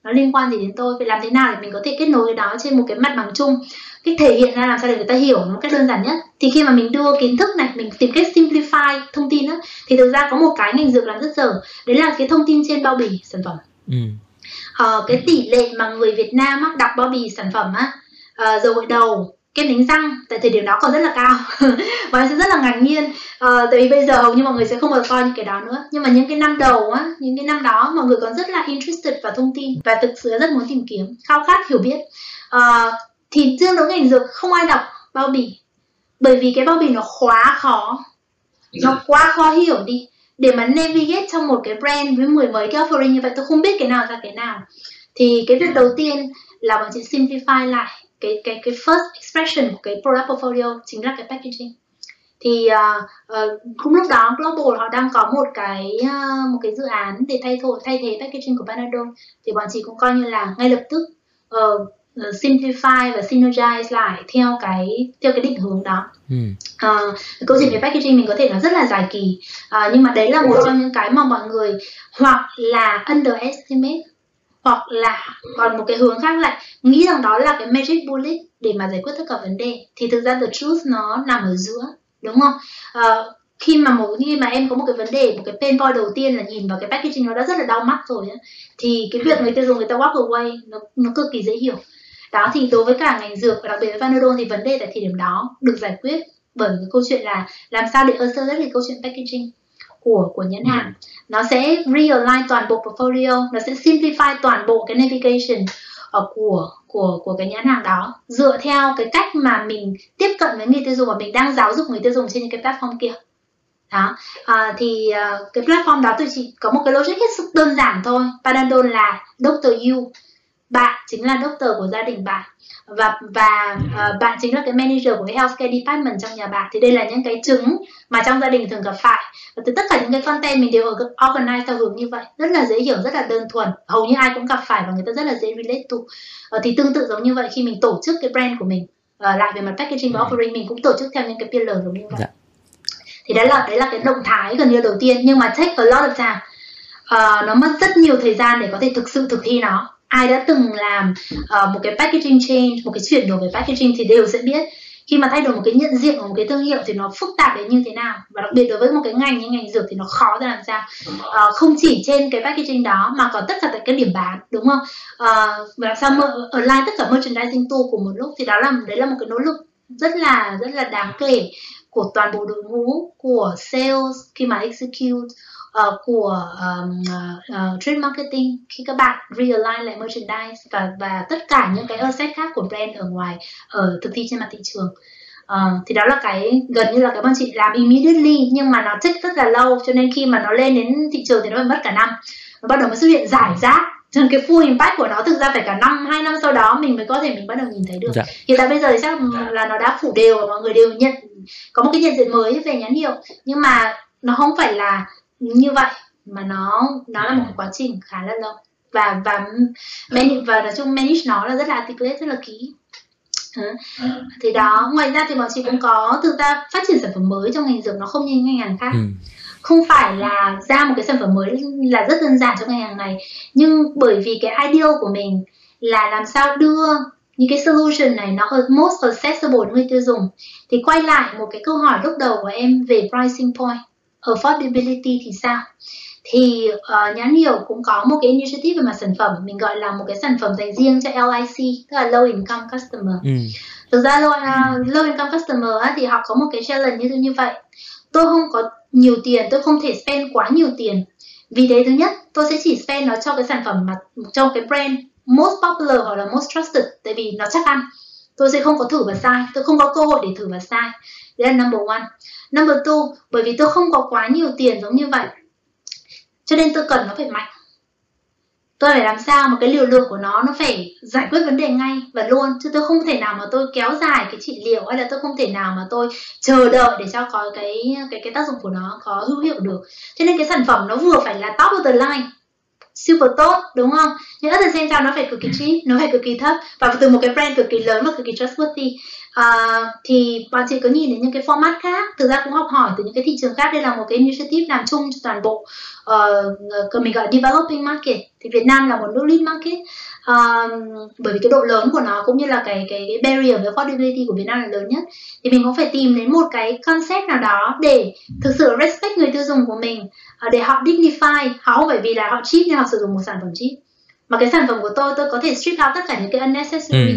nó liên quan gì đến tôi. Phải làm thế nào để mình có thể kết nối với nó trên một cái mặt bằng chung, cái thể hiện ra làm sao để người ta hiểu một cách đơn giản nhất. Thì khi mà mình đưa kiến thức này, mình tìm cách simplify thông tin đó, thì thực ra có một cái ngành dược làm rất dở, đấy là cái thông tin trên bao bì sản phẩm. Cái tỷ lệ mà người Việt Nam đọc bao bì sản phẩm dầu gội đầu, kem đánh răng tại thời điểm đó còn rất là cao và em sẽ rất là ngạc nhiên, tại vì bây giờ hầu như mọi người sẽ không bao giờ coi những cái đó nữa. Nhưng mà những cái năm đầu á, những cái năm đó mọi người còn rất là interested vào thông tin và thực sự rất muốn tìm kiếm, khao khát hiểu biết. Thì tương đối ngành dược không ai đọc bao bì, bởi vì cái bao bì nó quá khó, nó quá khó hiểu đi. Để mà navigate trong một cái brand với 10 mấy cái offering như vậy, tôi không biết cái nào ra cái nào. Thì cái việc đầu tiên là bọn chị simplify lại cái first expression của cái product portfolio, chính là cái packaging. Thì cũng lúc đó Global họ đang có một cái dự án để thay thế packaging của Panadol. Thì bọn chị cũng coi như là ngay lập tức simplify và synergize lại theo cái định hướng đó. Câu chuyện về packaging mình có thể nói rất là dài kỳ, nhưng mà đấy là một trong những cái mà mọi người hoặc là underestimate, hoặc là còn một cái hướng khác lại nghĩ rằng đó là cái magic bullet để mà giải quyết tất cả vấn đề. Thì thực ra the truth nó nằm ở giữa, đúng không? Khi mà em có một cái vấn đề, một cái pain point đầu tiên là nhìn vào cái packaging nó đã rất là đau mắt rồi ấy, thì cái việc người tiêu dùng người ta walk away nó cực kỳ dễ hiểu. Đó, thì đối với cả ngành dược và đặc biệt với Panadol thì vấn đề tại thời điểm đó được giải quyết bởi cái câu chuyện là làm sao để assert cái câu chuyện packaging của nhãn hàng. Nó sẽ realign toàn bộ portfolio, nó sẽ simplify toàn bộ cái navigation của cái nhãn hàng đó, dựa theo cái cách mà mình tiếp cận với người tiêu dùng và mình đang giáo dục người tiêu dùng trên những cái platform kia. Đó. Cái platform đó tôi chỉ có một cái logic hết sức đơn giản thôi. Panadol là Dr. You, bạn chính là doctor của gia đình bạn, và bạn chính là cái manager của cái healthcare department trong nhà bạn. Thì đây là những cái chứng mà trong gia đình thường gặp phải, và từ tất cả những cái content mình đều organize theo hướng như vậy, rất là dễ hiểu, rất là đơn thuần, hầu như ai cũng gặp phải và người ta rất là dễ relate to. Thì tương tự giống như vậy, khi mình tổ chức cái brand của mình lại về mặt packaging và offering, mình cũng tổ chức theo những cái pillar giống như vậy. Thì đấy là cái động thái gần như đầu tiên, nhưng mà take a lot of time, nó mất rất nhiều thời gian để có thể thực sự thực thi nó. Ai đã từng làm một cái packaging change, một cái chuyển đổi về packaging thì đều sẽ biết khi mà thay đổi một cái nhận diện của một cái thương hiệu thì nó phức tạp đến như thế nào, và đặc biệt đối với một cái ngành như ngành dược thì nó khó ra làm sao, không chỉ trên cái packaging đó mà còn tất cả các cái điểm bán, đúng không? Và làm sao online tất cả merchandising tool cùng một lúc, thì đấy là một cái nỗ lực rất là đáng kể của toàn bộ đội ngũ, của sales khi mà execute, của trade marketing khi các bạn realign lại merchandise, và tất cả những cái asset khác của brand ở ngoài ở thực thi trên mặt thị trường. Thì đó là cái gần như là cái bọn chị làm immediately, nhưng mà nó take rất là lâu, cho nên khi mà nó lên đến thị trường thì nó phải mất cả năm, nó bắt đầu mới xuất hiện rải rác, cho nên cái full impact của nó thực ra phải cả năm, 2 năm sau đó mình mới có thể mình bắt đầu nhìn thấy được. Hiện tại bây giờ thì chắc là nó đã phủ đều và mọi người đều có một cái nhận diện mới về nhãn hiệu, nhưng mà nó không phải là như vậy, mà nó là một quá trình khá là lâu, và nói chung manage nó là rất là articulate, rất là kỹ. Thì đó, ngoài ra thì bọn chị cũng có thực ra phát triển sản phẩm mới trong ngành dược nó không như ngành hàng khác. Không phải là ra một cái sản phẩm mới là rất đơn giản trong ngành hàng này, nhưng bởi vì cái ideal của mình là làm sao đưa những cái solution này nó most accessible đến người tiêu dùng. Thì quay lại một cái câu hỏi lúc đầu của em về pricing point, affordability thì sao? Thì nhãn hiệu cũng có một cái initiative về mặt sản phẩm, mình gọi là một cái sản phẩm dành riêng cho LIC, tức là Low Income Customer. Thực ra Low Income Customer á, thì họ có một cái challenge như vậy: tôi không có nhiều tiền, tôi không thể spend quá nhiều tiền. Vì thế thứ nhất, tôi sẽ chỉ spend nó cho cái sản phẩm mà trong cái brand most popular hoặc là most trusted, tại vì nó chắc ăn. Tôi sẽ không có thử và sai, tôi không có cơ hội để thử và sai. Đấy là number one. Number two, bởi vì tôi không có quá nhiều tiền giống như vậy, cho nên tôi cần nó phải mạnh. Tôi phải làm sao mà cái liều lượng của nó phải giải quyết vấn đề ngay và luôn, chứ tôi không thể nào mà tôi kéo dài cái trị liệu, hay là tôi không thể nào mà tôi chờ đợi để cho có cái tác dụng của nó có hữu hiệu được. Cho nên cái sản phẩm nó vừa phải là top of the line, super tốt, đúng không? Nhưng ở trên sao nó phải cực kỳ cheap, nó phải cực kỳ thấp, và từ một cái brand cực kỳ lớn và cực kỳ trustworthy. Thì bọn chị có nhìn đến những cái format khác, thực ra cũng học hỏi từ những cái thị trường khác. Đây là một cái initiative làm chung cho toàn bộ, mình gọi là developing market. Thì Việt Nam là một nước lead market, bởi vì cái độ lớn của nó cũng như là cái barrier với affordability của Việt Nam là lớn nhất. Thì mình cũng phải tìm đến một cái concept nào đó để thực sự respect người tiêu dùng của mình, để họ dignify, họ không phải vì là họ cheap nên họ sử dụng một sản phẩm cheap, mà cái sản phẩm của tôi có thể strip out tất cả những cái unnecessary.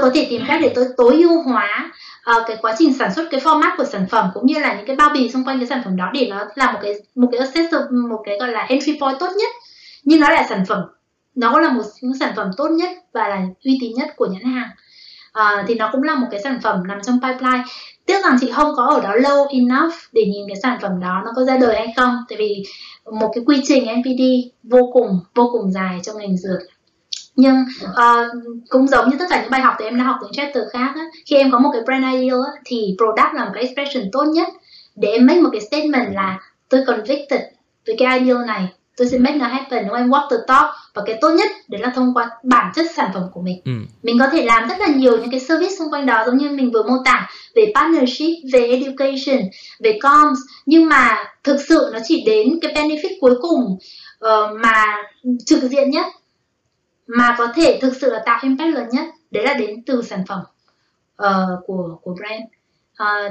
tôi có thể tìm cách để tôi tối ưu hóa cái quá trình sản xuất, cái format của sản phẩm cũng như là những cái bao bì xung quanh cái sản phẩm đó, để nó là một cái accessory, một cái gọi là entry point tốt nhất, nhưng nó là sản phẩm, nó là một những sản phẩm tốt nhất và là uy tín nhất của nhãn hàng. Thì nó cũng là một cái sản phẩm nằm trong pipeline. Tiếc rằng chị không có ở đó lâu enough để nhìn cái sản phẩm đó nó có ra đời hay không, tại vì một cái quy trình NPD vô cùng dài trong ngành dược. Nhưng cũng giống như tất cả những bài học thì em đã học những chapter khác á, khi em có một cái brand idea á, thì product là một cái expression tốt nhất để em make một cái statement là tôi convicted với cái idea này, tôi sẽ make nó happen, đúng không? Em walk the talk, và cái tốt nhất đấy là thông qua bản chất sản phẩm của mình. Mình có thể làm rất là nhiều những cái service xung quanh đó, giống như mình vừa mô tả về partnership, về education, về comms, nhưng mà thực sự nó chỉ đến cái benefit cuối cùng mà trực diện nhất, mà có thể thực sự là tạo impact lớn nhất, đấy là đến từ sản phẩm của brand.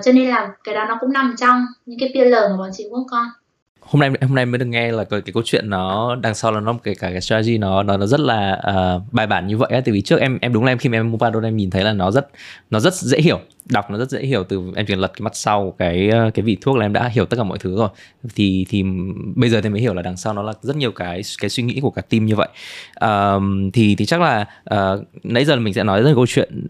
Cho nên là cái đó nó cũng nằm trong những cái pillar mà bọn chị work con. Hôm nay mới được nghe là cái câu chuyện nó đằng sau là nó cái strategy nó rất là bài bản như vậy ấy. Tại vì trước em đúng là khi mà em mua Panadol em nhìn thấy là nó rất dễ hiểu, đọc nó rất dễ hiểu, từ em chỉ lật cái mắt sau cái vị thuốc là em đã hiểu tất cả mọi thứ rồi. Thì bây giờ thì mới hiểu là đằng sau nó là rất nhiều cái suy nghĩ của cả team như vậy. Thì chắc là nãy giờ mình sẽ nói rất là câu chuyện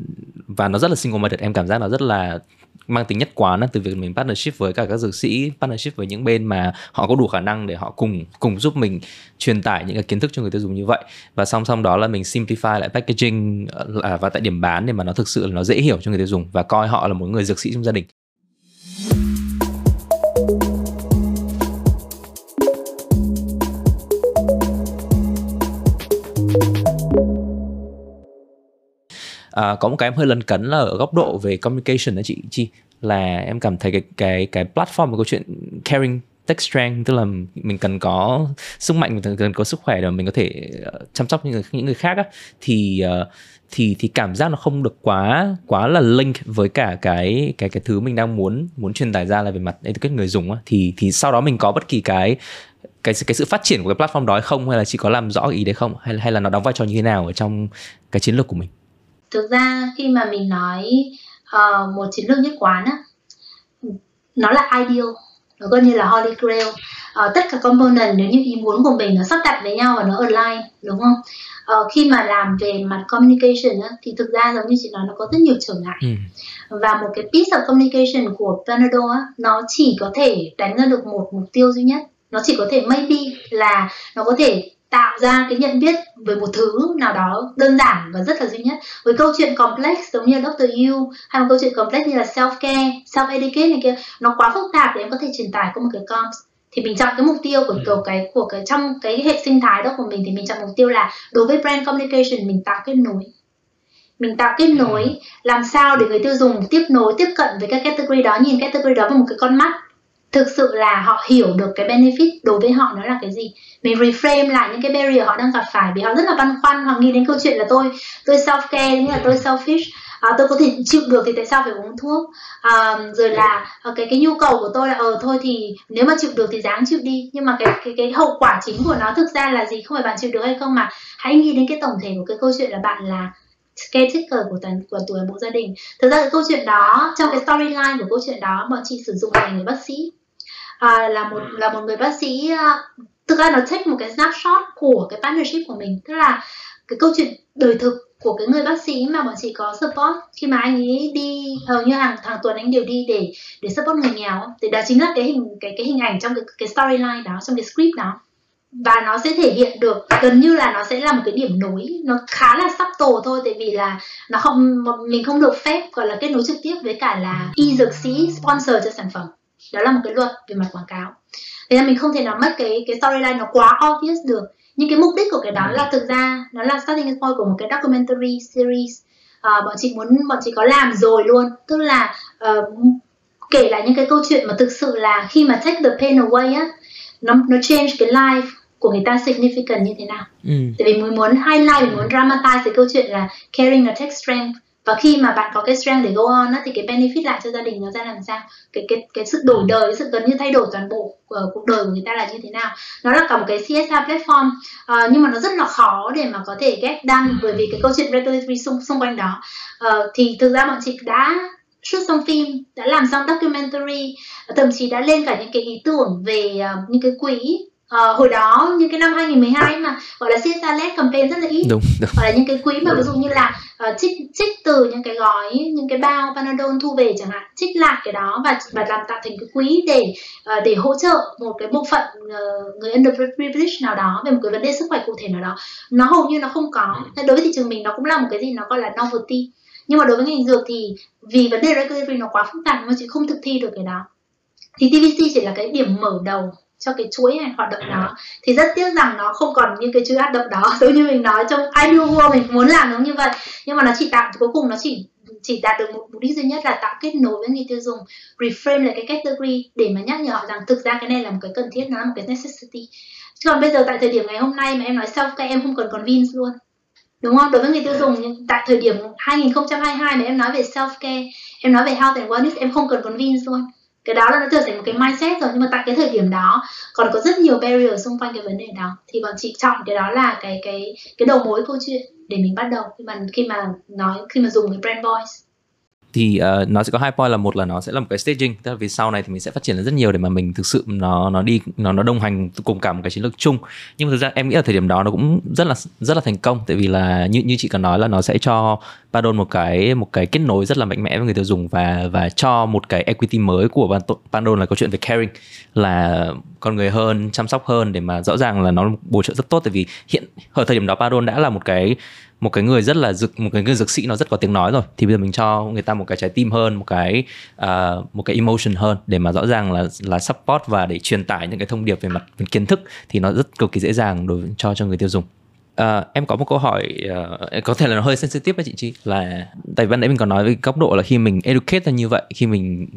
và nó rất là single minded, em cảm giác nó rất là mang tính nhất quán, từ việc mình partnership với cả các dược sĩ, partnership với những bên mà họ có đủ khả năng để họ cùng giúp mình truyền tải những cái kiến thức cho người tiêu dùng như vậy, và song song đó là mình simplify lại packaging và tại điểm bán để mà nó thực sự là nó dễ hiểu cho người tiêu dùng và coi họ là một người dược sĩ trong gia đình. Có một cái em hơi lấn cấn là ở góc độ về communication đó chị Chi, là em cảm thấy cái platform của câu chuyện caring tech strength, tức là mình cần có sức mạnh, mình cần có sức khỏe để mình có thể chăm sóc những người khác á, thì cảm giác nó không được quá là link với cả cái thứ mình đang muốn truyền tải ra là về mặt educate người dùng á, thì sau đó mình có bất kỳ cái sự phát triển của cái platform đó hay không, hay là chị có làm rõ ý đấy không, hay là nó đóng vai trò như thế nào ở trong cái chiến lược của mình? Thực ra khi mà mình nói một chiến lược nhất quán á, nó là ideal, nó coi như là holy grail. Tất cả component nếu như ý muốn của mình nó sắp đặt với nhau và nó align, đúng không? Khi mà làm về mặt communication á, thì thực ra giống như chị nói, nó có rất nhiều trở ngại. Và một cái piece of communication của Panadol á, nó chỉ có thể đánh ra được một mục tiêu duy nhất. Nó chỉ có thể maybe là nó có thể tạo ra cái nhận biết về một thứ nào đó đơn giản và rất là duy nhất. Với câu chuyện complex giống như Dr. You, hay một câu chuyện complex như là self-care, self-educate này kia, nó quá phức tạp để em có thể truyền tải qua một cái comms. Thì mình chọn cái mục tiêu của cái trong cái hệ sinh thái đó của mình, thì mình chọn mục tiêu là đối với brand communication mình tạo kết nối. Mình tạo kết nối làm sao để người tiêu dùng tiếp nối, tiếp cận với các category đó, nhìn category đó với một cái con mắt thực sự là họ hiểu được cái benefit đối với họ nó là cái gì. Mình reframe lại những cái barrier họ đang gặp phải, vì họ rất là băn khoăn, họ nghĩ đến câu chuyện là tôi self-care, nghĩa là tôi selfish, tôi có thể chịu được thì tại sao phải uống thuốc, rồi là cái nhu cầu của tôi là thôi thì nếu mà chịu được thì ráng chịu đi. Nhưng mà cái hậu quả chính của nó thực ra là gì, không phải bạn chịu được hay không, mà hãy nghĩ đến cái tổng thể của cái câu chuyện là bạn là caretaker của toàn bộ gia đình. Thực ra cái câu chuyện đó, trong cái storyline của câu chuyện đó, bọn chị sử dụng là người bác sĩ, là một người bác sĩ. Thực ra nó take một cái snapshot của cái partnership của mình, tức là cái câu chuyện đời thực của cái người bác sĩ mà bọn chị có support khi mà anh ấy đi, hầu như hàng tuần anh đều đi để support người nghèo. Thì đó chính là cái hình ảnh trong cái storyline đó, trong cái script đó, và nó sẽ thể hiện được gần như là nó sẽ là một cái điểm nối, nó khá là sắp tổ thôi, tại vì là nó không, mình không được phép gọi là kết nối trực tiếp với cả là y dược sĩ sponsor cho sản phẩm, đó là một cái luật về mặt quảng cáo. Thế nên mình không thể nào mất cái storyline nó quá obvious được. Nhưng cái mục đích của cái đó là thực ra nó là starting point của một cái documentary series. Bọn chị có làm rồi luôn, tức là kể lại những cái câu chuyện mà thực sự là khi mà take the pain away á, nó change cái life của người ta significant như thế nào. Tại vì mình muốn highlight, mình muốn dramatize cái câu chuyện là caring a tech strength Và khi mà bạn có cái strength để go on á, thì cái benefit lại cho gia đình nó ra làm sao, cái sự đổi đời, cái sự gần như thay đổi toàn bộ cuộc đời của người ta là như thế nào. Nó là cả một cái CSR platform, nhưng mà nó rất là khó để mà có thể get done bởi vì cái câu chuyện regulatory xung quanh đó. Thì thực ra bọn chị đã shoot xong phim, đã làm xong documentary, thậm chí đã lên cả những cái ý tưởng về những cái quỹ. Hồi đó những cái năm 2012 mà gọi là CSR-led campaign rất là ít, hoặc là những cái quỹ mà ví dụ như là trích từ những cái gói, những cái bao Panadol thu về chẳng hạn, trích lại cái đó và làm tạo thành cái quỹ để hỗ trợ một cái bộ phận người underprivileged nào đó về một cái vấn đề sức khỏe cụ thể nào đó. Nó hầu như nó không có. Đối với thị trường mình nó cũng là một cái gì nó gọi là novelty, nhưng mà đối với ngành dược thì vì vấn đề regulatory nó quá phức tạp mà chị không thực thi được cái đó. Thì TVC chỉ là cái điểm mở đầu cho cái chuỗi hoạt động đó. Thì rất tiếc rằng nó không còn những cái chuỗi hoạt động đó. Giống như mình nói, trong ideal world mình muốn làm đúng như vậy, nhưng mà nó chỉ tạo, cuối cùng nó chỉ đạt được một mục đích duy nhất là tạo kết nối với người tiêu dùng, reframe lại cái category để mà nhắc nhở họ rằng thực ra cái này là một cái cần thiết, nó là một cái necessity. Chứ còn bây giờ tại thời điểm ngày hôm nay mà em nói self care em không còn convince luôn, đúng không? Đối với người tiêu dùng tại thời điểm 2022 mà em nói về self care, em nói về health and wellness em không cần convince luôn. Cái đó là nó trở thành một cái mindset rồi, nhưng mà tại cái thời điểm đó còn có rất nhiều barrier xung quanh cái vấn đề đó. Thì bọn chị chọn cái đó là cái đầu mối câu chuyện để mình bắt đầu khi mà dùng cái brand voice. Thì nó sẽ có hai point, là một là nó sẽ là một cái staging, tức là vì sau này thì mình sẽ phát triển rất nhiều để mà mình thực sự nó đồng hành cùng cả một cái chiến lược chung. Nhưng mà thực ra em nghĩ là thời điểm đó nó cũng rất là thành công, tại vì là như chị còn nói là nó sẽ cho Panadol một cái kết nối rất là mạnh mẽ với người tiêu dùng và cho một cái equity mới của Panadol là câu chuyện về caring, là con người hơn, chăm sóc hơn, để mà rõ ràng là nó bổ trợ rất tốt. Tại vì hiện ở thời điểm đó Panadol đã là một cái người rất là dược sĩ nó rất có tiếng nói rồi, thì bây giờ mình cho người ta một cái trái tim hơn, một cái emotion hơn để mà rõ ràng là support và để truyền tải những cái thông điệp về mặt kiến thức, thì nó rất cực kỳ dễ dàng cho người tiêu dùng. Em có một câu hỏi có thể là nó hơi sensitive với chị Chi, là tại vì ban nãy mình còn nói về góc độ là khi mình educate ra như vậy, khi mình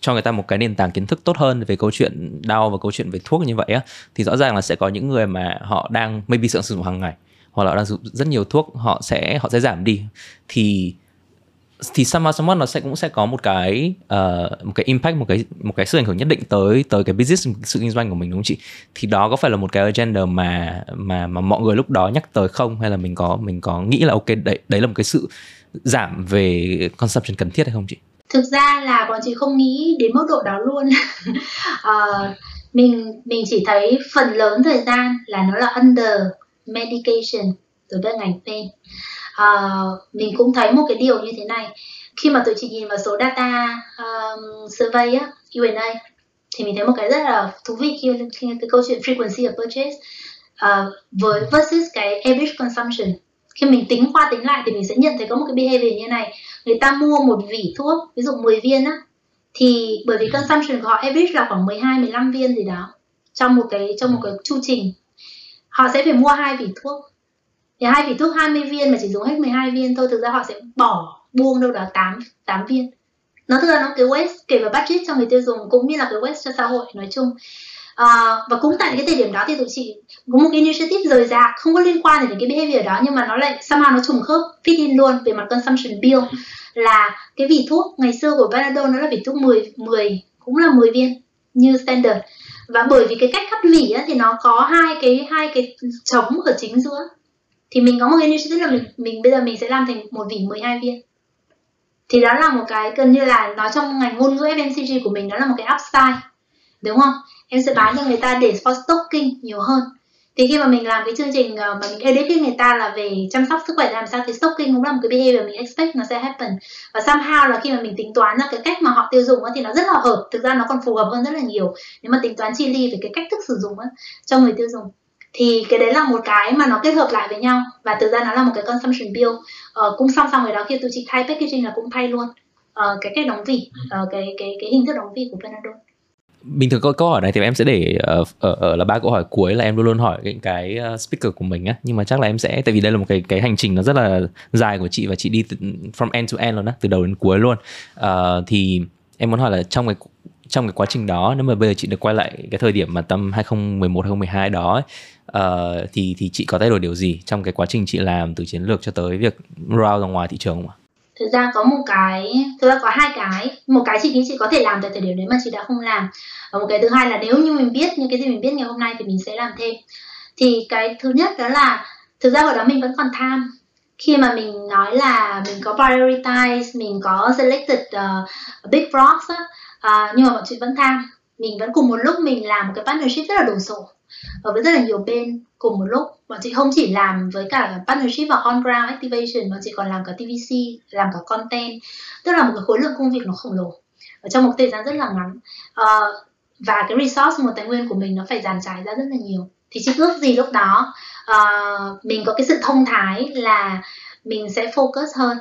cho người ta một cái nền tảng kiến thức tốt hơn về câu chuyện đau và câu chuyện về thuốc như vậy á, thì rõ ràng là sẽ có những người mà họ đang maybe sử dụng hàng ngày hoặc là đang dùng rất nhiều thuốc, họ sẽ giảm đi, thì somehow nó cũng sẽ có một cái impact, một cái sự ảnh hưởng nhất định tới cái business, sự kinh doanh của mình, đúng không chị? Thì đó có phải là một cái agenda mà mọi người lúc đó nhắc tới không, hay là mình có nghĩ là ok đấy là một cái sự giảm về consumption cần thiết hay không chị? Thực ra là bọn chị không nghĩ đến mức độ đó luôn. Mình chỉ thấy phần lớn thời gian là nó là under medication rồi các ngành pain. Mình cũng thấy một cái điều như thế này khi mà tụi chị nhìn vào số data survey á, Q&A, thì mình thấy một cái rất là thú vị khi cái câu chuyện frequency of purchase với versus cái average consumption. Khi mình tính qua tính lại thì mình sẽ nhận thấy có một cái behavior như này: người ta mua một vỉ thuốc ví dụ 10 viên á, thì bởi vì consumption của họ average là khoảng 12-15 viên gì đó trong một cái chu trình, họ sẽ phải mua 2 vỉ thuốc. Thì 2 vỉ thuốc 20 viên mà chỉ dùng hết 12 viên thôi, thực ra họ sẽ buông đâu đó 8 viên. Nó thực ra nó cái waste kể vào budget cho người tiêu dùng cũng như là cái waste cho xã hội nói chung. Và cũng tại cái thời điểm đó thì tụi chị có một cái initiative rời rạc không có liên quan đến cái behavior đó, nhưng mà nó lại somehow nó trùng khớp fit in luôn về mặt consumption bill, là cái vỉ thuốc ngày xưa của Panadol nó là vỉ thuốc 10 cũng là 10 viên như standard. Và bởi vì cái cách cắt vỉ á, thì nó có hai cái trống ở chính giữa. Thì mình có một cái initiative là mình bây giờ mình sẽ làm thành một vỉ 12 viên. Thì đó là một cái gần như là nói trong ngành ngôn ngữ FMCG của mình, đó là một cái upside, đúng không? Em sẽ bán cho người ta để for stocking nhiều hơn. Thì khi mà mình làm cái chương trình mà mình educate người ta là về chăm sóc sức khỏe làm sao, thì stocking cũng là một cái behavior mình expect nó sẽ happen. Và somehow là khi mà mình tính toán ra cái cách mà họ tiêu dùng thì nó rất là hợp. Thực ra nó còn phù hợp hơn rất là nhiều nếu mà tính toán chi ly về cái cách thức sử dụng cho người tiêu dùng. Thì cái đấy là một cái mà nó kết hợp lại với nhau, và thực ra nó là một cái consumption bill. Cũng song song với đó, khi tụi chị thay packaging là cũng thay luôn cái cách đóng vỉ, cái hình thức đóng vỉ của Panadol. Bình thường câu hỏi này thì em sẽ để ở là 3 câu hỏi cuối, là em luôn luôn hỏi cái speaker của mình á, nhưng mà chắc là em sẽ, tại vì đây là một cái hành trình nó rất là dài của chị, và chị đi from end to end luôn á, từ đầu đến cuối luôn. Thì em muốn hỏi là trong cái quá trình đó, nếu mà bây giờ chị được quay lại cái thời điểm mà tầm 2011-2012 đó ấy, thì chị có thay đổi điều gì trong cái quá trình chị làm từ chiến lược cho tới việc roll ra ngoài thị trường không ạ? Thực ra có hai cái. Một cái chị nghĩ chị có thể làm tại thời điểm đấy mà chị đã không làm. Và một cái thứ hai là nếu như mình biết những cái gì mình biết ngày hôm nay thì mình sẽ làm thêm. Thì cái thứ nhất đó là thực ra hồi đó mình vẫn còn tham. Khi mà mình nói là mình có prioritize, mình có selected big rocks nhưng mà bọn chị vẫn tham. Mình vẫn cùng một lúc mình làm một cái partnership rất là đồ sộ với rất là nhiều bên cùng một lúc. Bọn chị không chỉ làm với cả partnership và on-ground activation, bọn chị còn làm cả TVC, làm cả content. Tức là một cái khối lượng công việc nó khổng lồ ở trong một thời gian rất là ngắn. Và cái resource, nguồn tài nguyên của mình nó phải dàn trải ra rất là nhiều. Thì chị ước gì lúc đó mình có cái sự thông thái là mình sẽ focus hơn.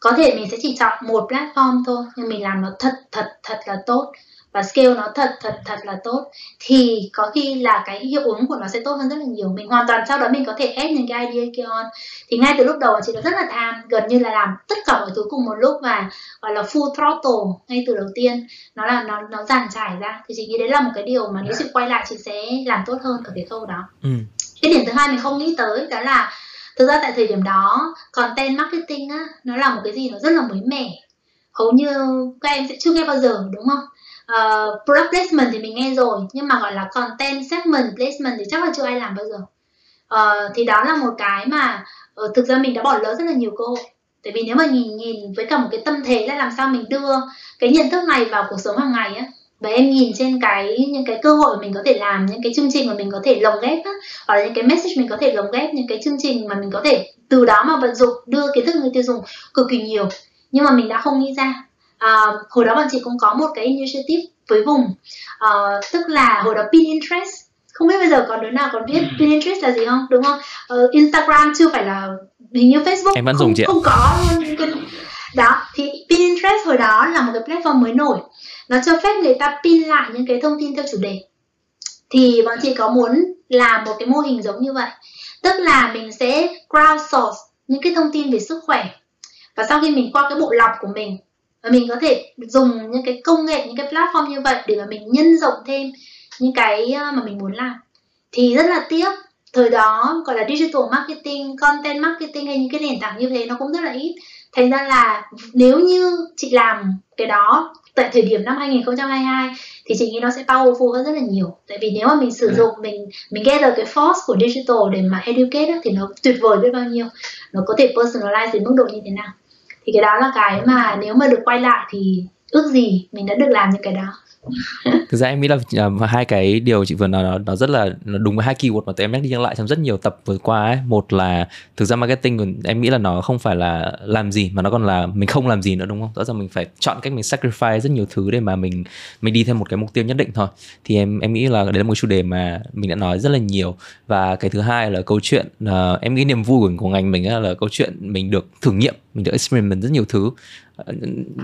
Có thể mình sẽ chỉ chọn một platform thôi, nhưng mình làm nó thật là tốt. Và scale nó thật là tốt. Thì có khi là cái hiệu ứng của nó sẽ tốt hơn rất là nhiều. Mình hoàn toàn sau đó mình có thể add những cái idea kia on. Thì ngay từ lúc đầu chị đã rất là tham, gần như là làm tất cả mọi thứ cùng một lúc và gọi là full throttle ngay từ đầu tiên. Nó là nó dàn trải ra. Thì chị nghĩ đấy là một cái điều mà nếu chị quay lại chị sẽ làm tốt hơn ở cái khâu đó. Cái điểm thứ hai mình không nghĩ tới đó là thực ra tại thời điểm đó content marketing á, nó là một cái gì nó rất là mới mẻ. Hầu như các em sẽ chưa nghe bao giờ, đúng không? Product placement thì mình nghe rồi, nhưng mà gọi là content segment placement thì chắc là chưa ai làm bao giờ. Thì đó là một cái mà thực ra mình đã bỏ lỡ rất là nhiều cơ hội. Tại vì nếu mà nhìn với cả một cái tâm thế là làm sao mình đưa cái nhận thức này vào cuộc sống hàng ngày á, và em nhìn trên những cái cơ hội mình có thể làm, những cái chương trình mà mình có thể lồng ghép á, hoặc là những cái message mình có thể lồng ghép, những cái chương trình mà mình có thể từ đó mà vận dụng đưa kiến thức người tiêu dùng cực kỳ nhiều, nhưng mà mình đã không nghĩ ra. Hồi đó bọn chị cũng có một cái initiative với vùng, tức là hồi đó pin interest, không biết bây giờ còn đứa nào còn biết pin interest là gì không, đúng không? Instagram chưa phải là, hình như Facebook em vẫn dùng chị ạ, không có đó. Thì pin interest hồi đó là một cái platform mới nổi, nó cho phép người ta pin lại những cái thông tin theo chủ đề. Thì bọn chị có muốn làm một cái mô hình giống như vậy, tức là mình sẽ crowdsource những cái thông tin về sức khỏe, và sau khi mình qua cái bộ lọc của mình, và mình có thể dùng những cái công nghệ, những cái platform như vậy để mà mình nhân rộng thêm những cái mà mình muốn làm. Thì rất là tiếc, thời đó gọi là digital marketing, content marketing hay những cái nền tảng như thế nó cũng rất là ít. Thành ra là nếu như chị làm cái đó tại thời điểm năm 2022 thì chị nghĩ nó sẽ powerful hơn rất là nhiều. Tại vì nếu mà mình sử dụng, mình gather cái force của digital để mà educate thì nó tuyệt vời biết bao nhiêu. Nó có thể personalize đến mức độ như thế nào. Thì cái đó là cái mà nếu mà được quay lại thì ước gì mình đã được làm những cái đó. Thực ra em nghĩ là hai cái điều chị vừa nói nó rất là nó đúng với hai keyword mà tụi em nhắc đi nhắc lại trong rất nhiều tập vừa qua ấy. Một là thực ra marketing em nghĩ là nó không phải là làm gì mà nó còn là mình không làm gì nữa, đúng không? Rõ ràng mình phải chọn cách mình sacrifice rất nhiều thứ để mà mình đi theo một cái mục tiêu nhất định thôi. Thì em nghĩ là đấy là một chủ đề mà mình đã nói rất là nhiều. Và cái thứ hai là câu chuyện em nghĩ niềm vui của ngành mình là câu chuyện mình được thử nghiệm, mình được experiment rất nhiều thứ.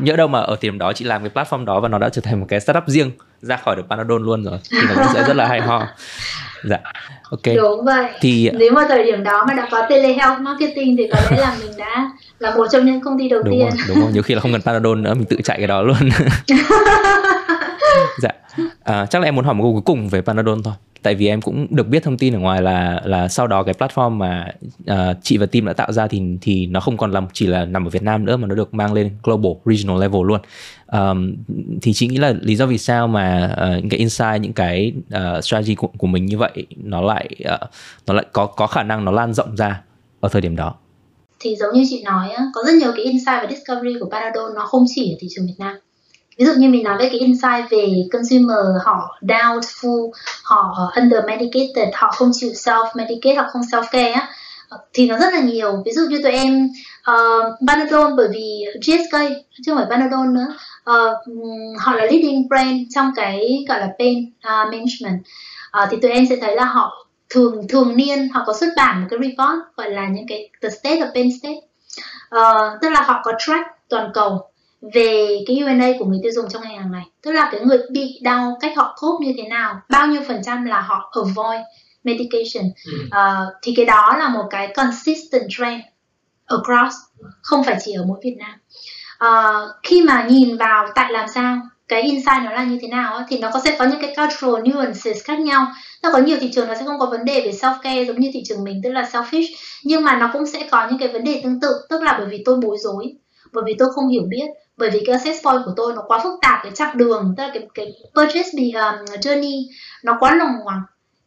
Nhớ đâu mà ở tiệm đó chị làm cái platform đó và nó đã trở thành một cái startup riêng ra khỏi được Panadol luôn rồi thì nó sẽ rất là hay ho. Dạ, ok. Đúng vậy. Thì nếu mà thời điểm đó mà đã có telehealth marketing thì có lẽ là mình đã là một trong những công ty đầu tiên. Đúng rồi, nhiều khi là không cần Panadol nữa, mình tự chạy cái đó luôn. Dạ, chắc là em muốn hỏi một câu cuối cùng về Panadol thôi. Tại vì em cũng được biết thông tin ở ngoài là sau đó cái platform mà chị và team đã tạo ra thì nó không còn chỉ là nằm ở Việt Nam nữa mà nó được mang lên global, regional level luôn. Thì chị nghĩ là lý do vì sao mà những cái insight, những cái strategy của mình như vậy nó lại có khả năng nó lan rộng ra ở thời điểm đó. Thì giống như chị nói, có rất nhiều cái insight và discovery của Panadol nó không chỉ ở thị trường Việt Nam. Ví dụ như mình nói về cái insight về consumer, họ doubtful, họ under-medicated, họ không chịu self-medicate, họ không self-care á, thì nó rất là nhiều. Ví dụ như tụi em, Panadol bởi vì GSK, chứ không phải Panadol nữa, họ là leading brand trong cái gọi là pain management. Thì tụi em sẽ thấy là họ thường niên, họ có xuất bản một cái report gọi là những cái The State of Pain State. Tức là họ có track toàn cầu về cái UNA của người tiêu dùng trong ngày hàng ngày, tức là cái người bị đau cách họ cope như thế nào, bao nhiêu phần trăm là họ avoid medication. Thì cái đó là một cái consistent trend across, không phải chỉ ở mỗi Việt Nam. Khi mà nhìn vào tại làm sao cái insight nó là như thế nào thì nó sẽ có những cái cultural nuances khác nhau. Nó có nhiều thị trường nó sẽ không có vấn đề về self-care giống như thị trường mình, tức là selfish, nhưng mà nó cũng sẽ có những cái vấn đề tương tự, tức là bởi vì tôi bối rối, bởi vì tôi không hiểu biết, bởi vì cái access point của tôi nó quá phức tạp, cái chặng đường, tức là cái purchase journey nó quá lồng ngoằng.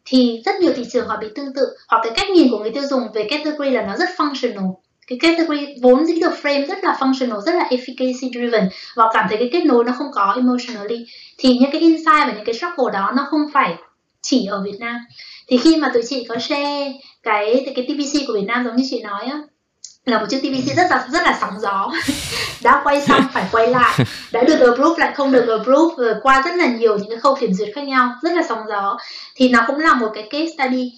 Thì rất nhiều thị trường họ bị tương tự, hoặc cái cách nhìn của người tiêu dùng về category là nó rất functional. Cái category vốn dĩ được frame rất là functional, rất là efficacy driven, và cảm thấy cái kết nối nó không có emotionally. Thì những cái insight và những cái struggle đó nó không phải chỉ ở Việt Nam. Thì khi mà tụi chị có share cái TVC của Việt Nam, giống như chị nói á, là một chiếc TVC rất là sóng gió, đã quay xong phải quay lại, đã được approve lại không được approve, rồi qua rất là nhiều những cái khâu kiểm duyệt khác nhau, rất là sóng gió. Thì nó cũng là một cái case study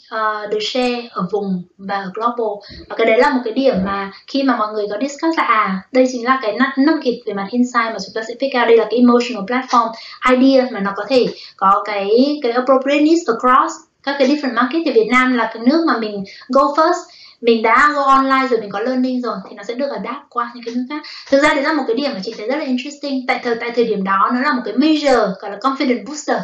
được share ở vùng và ở global, và cái đấy là một cái điểm mà khi mà mọi người có discuss là đây chính là cái nugget kịp về mặt insight mà chúng ta sẽ pick out, đây là cái emotional platform idea mà nó có thể có cái appropriateness across các cái different market. Thì Việt Nam là cái nước mà mình go first, mình đã go online rồi, mình có learning rồi, thì nó sẽ được adapt qua những cái thứ khác. Thực ra đấy là một cái điểm mà chị thấy rất là interesting tại thời điểm đó. Nó là một cái major gọi là confidence booster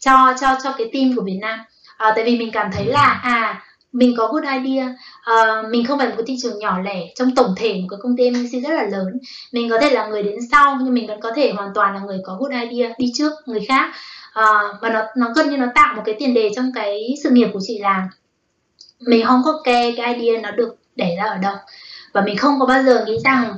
cho cái team của Việt Nam, tại vì mình cảm thấy là mình có good idea, mình không phải một cái thị trường nhỏ lẻ trong tổng thể một cái công ty MNC rất là lớn. Mình có thể là người đến sau, nhưng mình vẫn có thể hoàn toàn là người có good idea đi trước người khác, và nó gần như nó tạo một cái tiền đề trong cái sự nghiệp của chị là mình không có care cái idea nó được để ra ở đâu, và mình không có bao giờ nghĩ rằng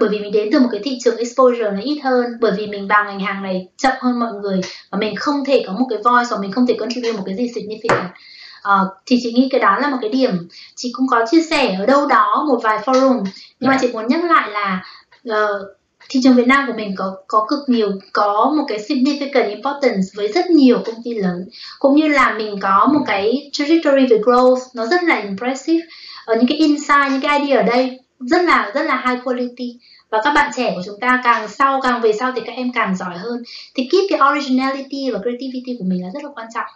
bởi vì mình đến từ một cái thị trường exposure nó ít hơn, bởi vì mình vào ngành hàng này chậm hơn mọi người, và mình không thể có một cái voice, và mình không thể contribute một cái gì significant. Thì chị nghĩ cái đó là một cái điểm chị cũng có chia sẻ ở đâu đó một vài forum, nhưng mà chị muốn nhắc lại là thị trường Việt Nam của mình có cực nhiều, có một cái significant importance với rất nhiều công ty lớn, cũng như là mình có một cái trajectory về growth nó rất là impressive. Ở những cái insight, những cái idea ở đây rất là high quality, và các bạn trẻ của chúng ta càng về sau thì các em càng giỏi hơn. Thì keep cái originality và creativity của mình là rất là quan trọng,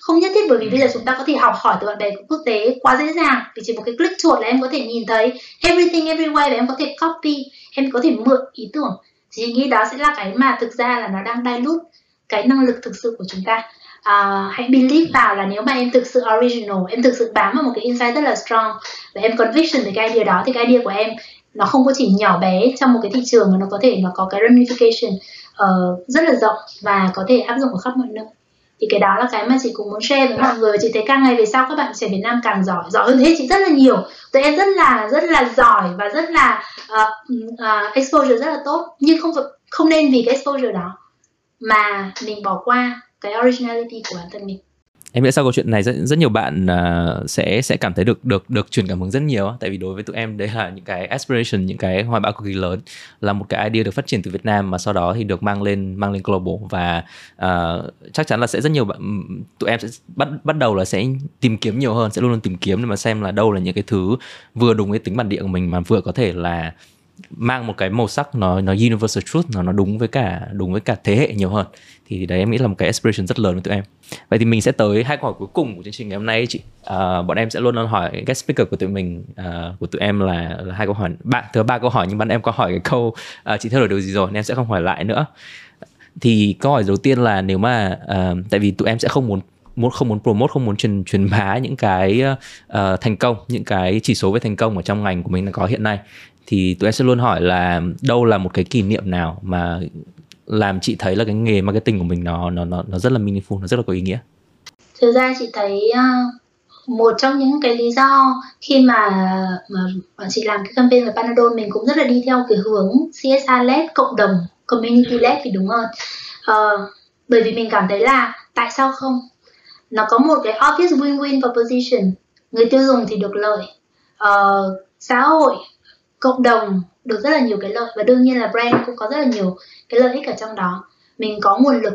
không nhất thiết bởi vì bây giờ chúng ta có thể học hỏi từ bạn bè quốc tế quá dễ dàng, vì chỉ một cái click chuột là em có thể nhìn thấy everything everywhere, và em có thể copy, em có thể mượn ý tưởng. Thì nghĩ đó sẽ là cái mà thực ra là nó đang dilute cái năng lực thực sự của chúng ta. Hãy believe vào là nếu mà em thực sự original, em thực sự bám vào một cái insight rất là strong, và em conviction về cái idea đó, thì cái idea của em nó không có chỉ nhỏ bé trong một cái thị trường, mà nó có thể nó có cái ramification rất là rộng, và có thể áp dụng ở khắp mọi nơi. Thì cái đó là cái mà chị cũng muốn share với mọi người. Chị thấy càng ngày về sau các bạn trẻ Việt Nam càng giỏi hơn thế chị rất là nhiều. Tụi em rất là giỏi và rất là exposure rất là tốt, nhưng không nên vì cái exposure đó mà mình bỏ qua cái originality của bản thân mình. Em nghĩ sau câu chuyện này rất nhiều bạn sẽ cảm thấy được truyền cảm hứng rất nhiều, tại vì đối với tụi em đấy là những cái aspiration, những cái hoài bão cực kỳ lớn, là một cái idea được phát triển từ Việt Nam mà sau đó thì được mang lên global, và chắc chắn là sẽ rất nhiều bạn, tụi em sẽ bắt đầu là sẽ tìm kiếm nhiều hơn, sẽ luôn luôn tìm kiếm để mà xem là đâu là những cái thứ vừa đúng với tính bản địa của mình, mà vừa có thể là mang một cái màu sắc nó universal truth, nó đúng với cả thế hệ nhiều hơn. Thì đấy em nghĩ là một cái aspiration rất lớn với tụi em. Vậy thì mình sẽ tới hai câu hỏi cuối cùng của chương trình ngày hôm nay chị. Bọn em sẽ luôn luôn hỏi guest speaker của tụi mình, của tụi em là hai câu hỏi, ba câu hỏi, nhưng bạn em có hỏi cái câu chị thay đổi điều gì rồi nên em sẽ không hỏi lại nữa. Thì câu hỏi đầu tiên là nếu mà tại vì tụi em sẽ không muốn promote, không muốn truyền bá những cái thành công, những cái chỉ số về thành công ở trong ngành của mình là có hiện nay, thì tụi em sẽ luôn hỏi là đâu là một cái kỷ niệm nào mà làm chị thấy là cái nghề marketing của mình nó rất là meaningful, nó rất là có ý nghĩa. Thực ra chị thấy một trong những cái lý do khi mà bọn chị làm cái campaign về Panadol, mình cũng rất là đi theo cái hướng CSR-led, cộng đồng, community-led thì đúng hơn. Bởi vì mình cảm thấy là tại sao không? Nó có một cái obvious win-win proposition. Người tiêu dùng thì được lợi, xã hội, cộng đồng được rất là nhiều cái lợi, và đương nhiên là brand cũng có rất là nhiều cái lợi ích ở trong đó. Mình có nguồn lực,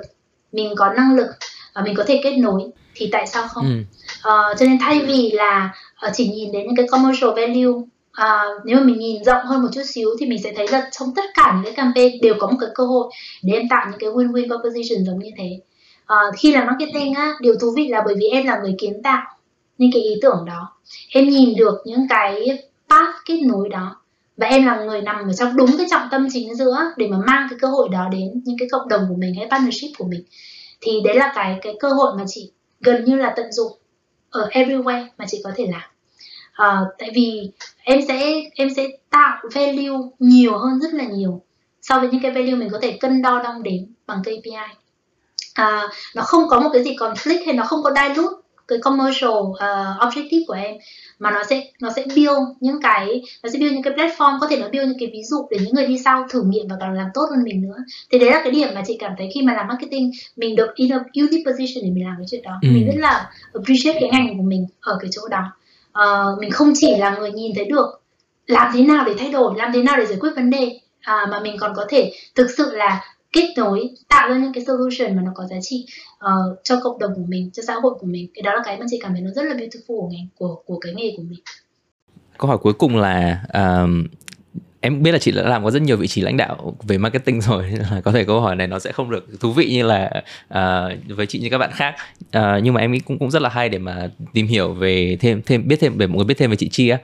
mình có năng lực, và mình có thể kết nối, thì tại sao không? Cho nên thay vì là chỉ nhìn đến những cái commercial value, nếu mà mình nhìn rộng hơn một chút xíu thì mình sẽ thấy là trong tất cả những cái campaign đều có một cái cơ hội để em tạo những cái win-win proposition giống như thế. Khi làm marketing á, điều thú vị là bởi vì em là người kiến tạo những cái ý tưởng đó, em nhìn được những cái path kết nối đó, và em là người nằm ở trong đúng cái trọng tâm chính giữa để mà mang cái cơ hội đó đến những cái cộng đồng của mình hay partnership của mình. Thì đấy là cái cơ hội mà chị gần như là tận dụng ở everywhere mà chị có thể làm. Tại vì em sẽ tạo value nhiều hơn rất là nhiều so với những cái value mình có thể cân đo đong đếm bằng KPI. Nó không có một cái gì conflict hay nó không có dilute cái commercial objective của em, mà nó sẽ build những cái platform, có thể nó build những cái ví dụ để những người đi sau thử nghiệm và còn làm tốt hơn mình nữa. Thì đấy là cái điểm mà chị cảm thấy khi mà làm marketing mình được in a unique position để mình làm cái chuyện đó. Mình rất là appreciate cái ngành của mình ở cái chỗ đó. Mình không chỉ là người nhìn thấy được làm thế nào để thay đổi, làm thế nào để giải quyết vấn đề, mà mình còn có thể thực sự là kết nối, tạo ra những cái solution mà nó có giá trị cho cộng đồng của mình, cho xã hội của mình. Cái đó là cái mà chị cảm thấy nó rất là beautiful của ngành, của cái nghề của mình. Câu hỏi cuối cùng là em biết là chị đã làm có rất nhiều vị trí lãnh đạo về marketing rồi, có thể câu hỏi này nó sẽ không được thú vị như là với chị như các bạn khác, nhưng mà em nghĩ cũng rất là hay để mà tìm hiểu về thêm để mọi người biết thêm về chị Chi á.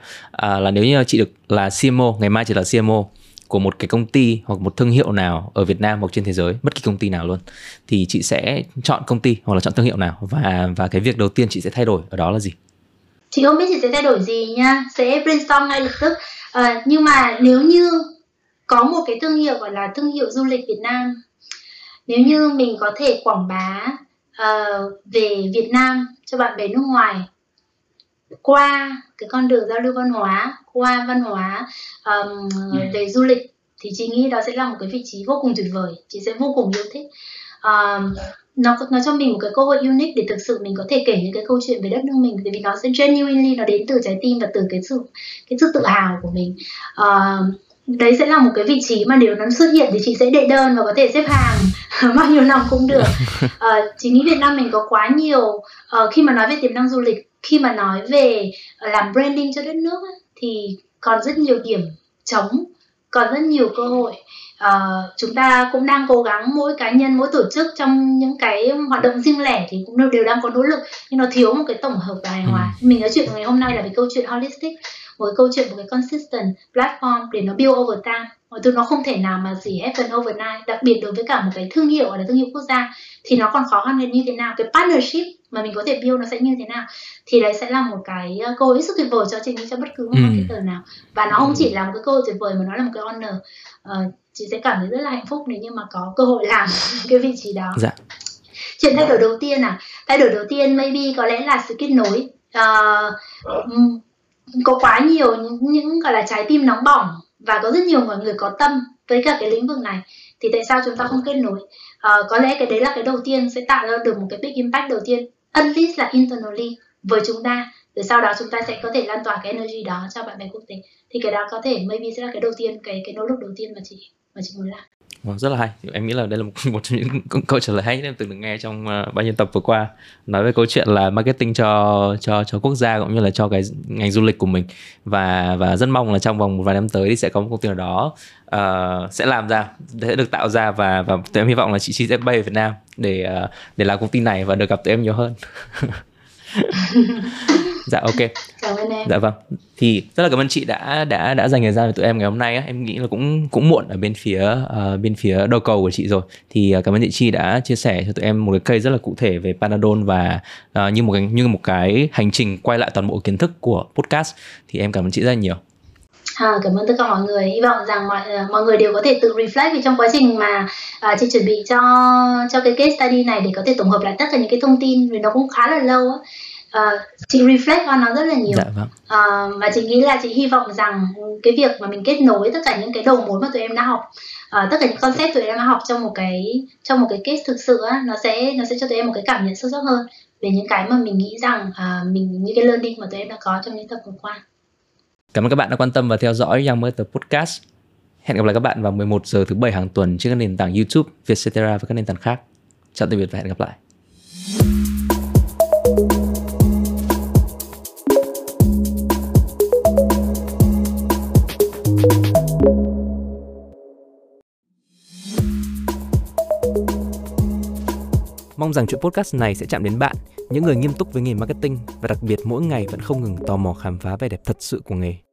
Là nếu như chị được là CMO, ngày mai chị là CMO của một cái công ty hoặc một thương hiệu nào ở Việt Nam hoặc trên thế giới, bất kỳ công ty nào luôn, thì chị sẽ chọn công ty hoặc là chọn thương hiệu nào, và cái việc đầu tiên chị sẽ thay đổi ở đó là gì? Chị không biết chị sẽ thay đổi gì nha, sẽ brainstorm ngay lập tức. Nhưng mà nếu như có một cái thương hiệu gọi là thương hiệu du lịch Việt Nam, nếu như mình có thể quảng bá về Việt Nam cho bạn bè nước ngoài qua cái con đường giao lưu văn hóa, qua văn hóa về du lịch, thì chị nghĩ đó sẽ là một cái vị trí vô cùng tuyệt vời. Chị sẽ vô cùng yêu thích. Nó cho mình một cái cơ hội unique để thực sự mình có thể kể những cái câu chuyện về đất nước mình, vì nó sẽ genuinely, nó đến từ trái tim và từ cái sự tự hào của mình. Đấy sẽ là một cái vị trí mà nếu nó xuất hiện thì chị sẽ đệ đơn và có thể xếp hàng bao nhiêu năm cũng được. Chị nghĩ Việt Nam mình có quá nhiều, khi mà nói về tiềm năng du lịch, khi mà nói về làm branding cho đất nước thì còn rất nhiều điểm trống, còn rất nhiều cơ hội. Chúng ta cũng đang cố gắng, mỗi cá nhân, mỗi tổ chức trong những cái hoạt động riêng lẻ thì cũng đều đang có nỗ lực, nhưng nó thiếu một cái tổng hợp và hài hòa. Mình nói chuyện ngày hôm nay là về câu chuyện holistic, một cái câu chuyện, một cái consistent platform để nó build over time. Mọi thứ nó không thể nào mà gì happen overnight, đặc biệt đối với cả một cái thương hiệu hoặc là thương hiệu quốc gia thì nó còn khó khăn hơn như thế nào, cái partnership mà mình có thể build nó sẽ như thế nào. Thì đấy sẽ là một cái cơ hội rất tuyệt vời cho chị nghĩ, cho bất cứ một cái tờ nào. Và nó không chỉ là một cái cơ hội tuyệt vời mà nó là một cái honor. Chị sẽ cảm thấy rất là hạnh phúc nếu như mà có cơ hội làm cái vị trí đó. Dạ. Chuyện thay đổi đầu tiên thay đổi đầu tiên maybe có lẽ là sự kết nối. Có quá nhiều những gọi là trái tim nóng bỏng và có rất nhiều người có tâm với cả cái lĩnh vực này, thì tại sao chúng ta không kết nối? Có lẽ cái đấy là cái đầu tiên sẽ tạo ra được một cái big impact đầu tiên, unleash là internally với chúng ta, rồi sau đó chúng ta sẽ có thể lan tỏa cái energy đó cho bạn bè quốc tế. Thì cái đó có thể maybe sẽ là cái đầu tiên, cái nỗ lực đầu tiên mà chị muốn làm. Wow, rất là hay. Em nghĩ là đây là một trong những câu trả lời hay em từng được nghe trong bao nhiêu tập vừa qua, nói về câu chuyện là marketing cho quốc gia cũng như là cho cái ngành du lịch của mình, và rất mong là trong vòng một vài năm tới thì sẽ có một công ty nào đó sẽ làm ra, sẽ được tạo ra, và tụi em hy vọng là chị Chi sẽ bay về Việt Nam để làm công ty này và được gặp tụi em nhiều hơn. Dạ, ok. Cảm ơn em. Dạ vâng. Thì rất là cảm ơn chị đã dành thời gian với tụi em ngày hôm nay. Em nghĩ là cũng muộn ở bên phía đầu cầu của chị rồi. Thì cảm ơn chị Chi đã chia sẻ cho tụi em một cái case rất là cụ thể về Panadol, và như một cái hành trình quay lại toàn bộ kiến thức của podcast. Thì em cảm ơn chị rất là nhiều. Cảm ơn tất cả mọi người. Hy vọng rằng mọi người đều có thể tự reflect trong quá trình mà chị chuẩn bị cho cái case study này, để có thể tổng hợp lại tất cả những cái thông tin, vì nó cũng khá là lâu á. Chị reflect vào nó rất là nhiều. Dạ, vâng. Và chị nghĩ là chị hy vọng rằng cái việc mà mình kết nối tất cả những cái đầu mối mà tụi em đã học, tất cả những concept tụi em đã học trong một cái case thực sự á, nó sẽ cho tụi em một cái cảm nhận sâu sắc hơn về những cái mà mình nghĩ rằng những cái learning mà tụi em đã có trong những tập vừa qua. Cảm ơn các bạn đã quan tâm và theo dõi Young Marketers Podcast. Hẹn gặp lại các bạn vào 11 giờ thứ 7 hàng tuần trên các nền tảng YouTube, Vietcetera và các nền tảng khác. Chào tạm biệt và hẹn gặp lại. Mong rằng chuyện podcast này sẽ chạm đến bạn, những người nghiêm túc với nghề marketing, và đặc biệt mỗi ngày vẫn không ngừng tò mò khám phá vẻ đẹp thật sự của nghề.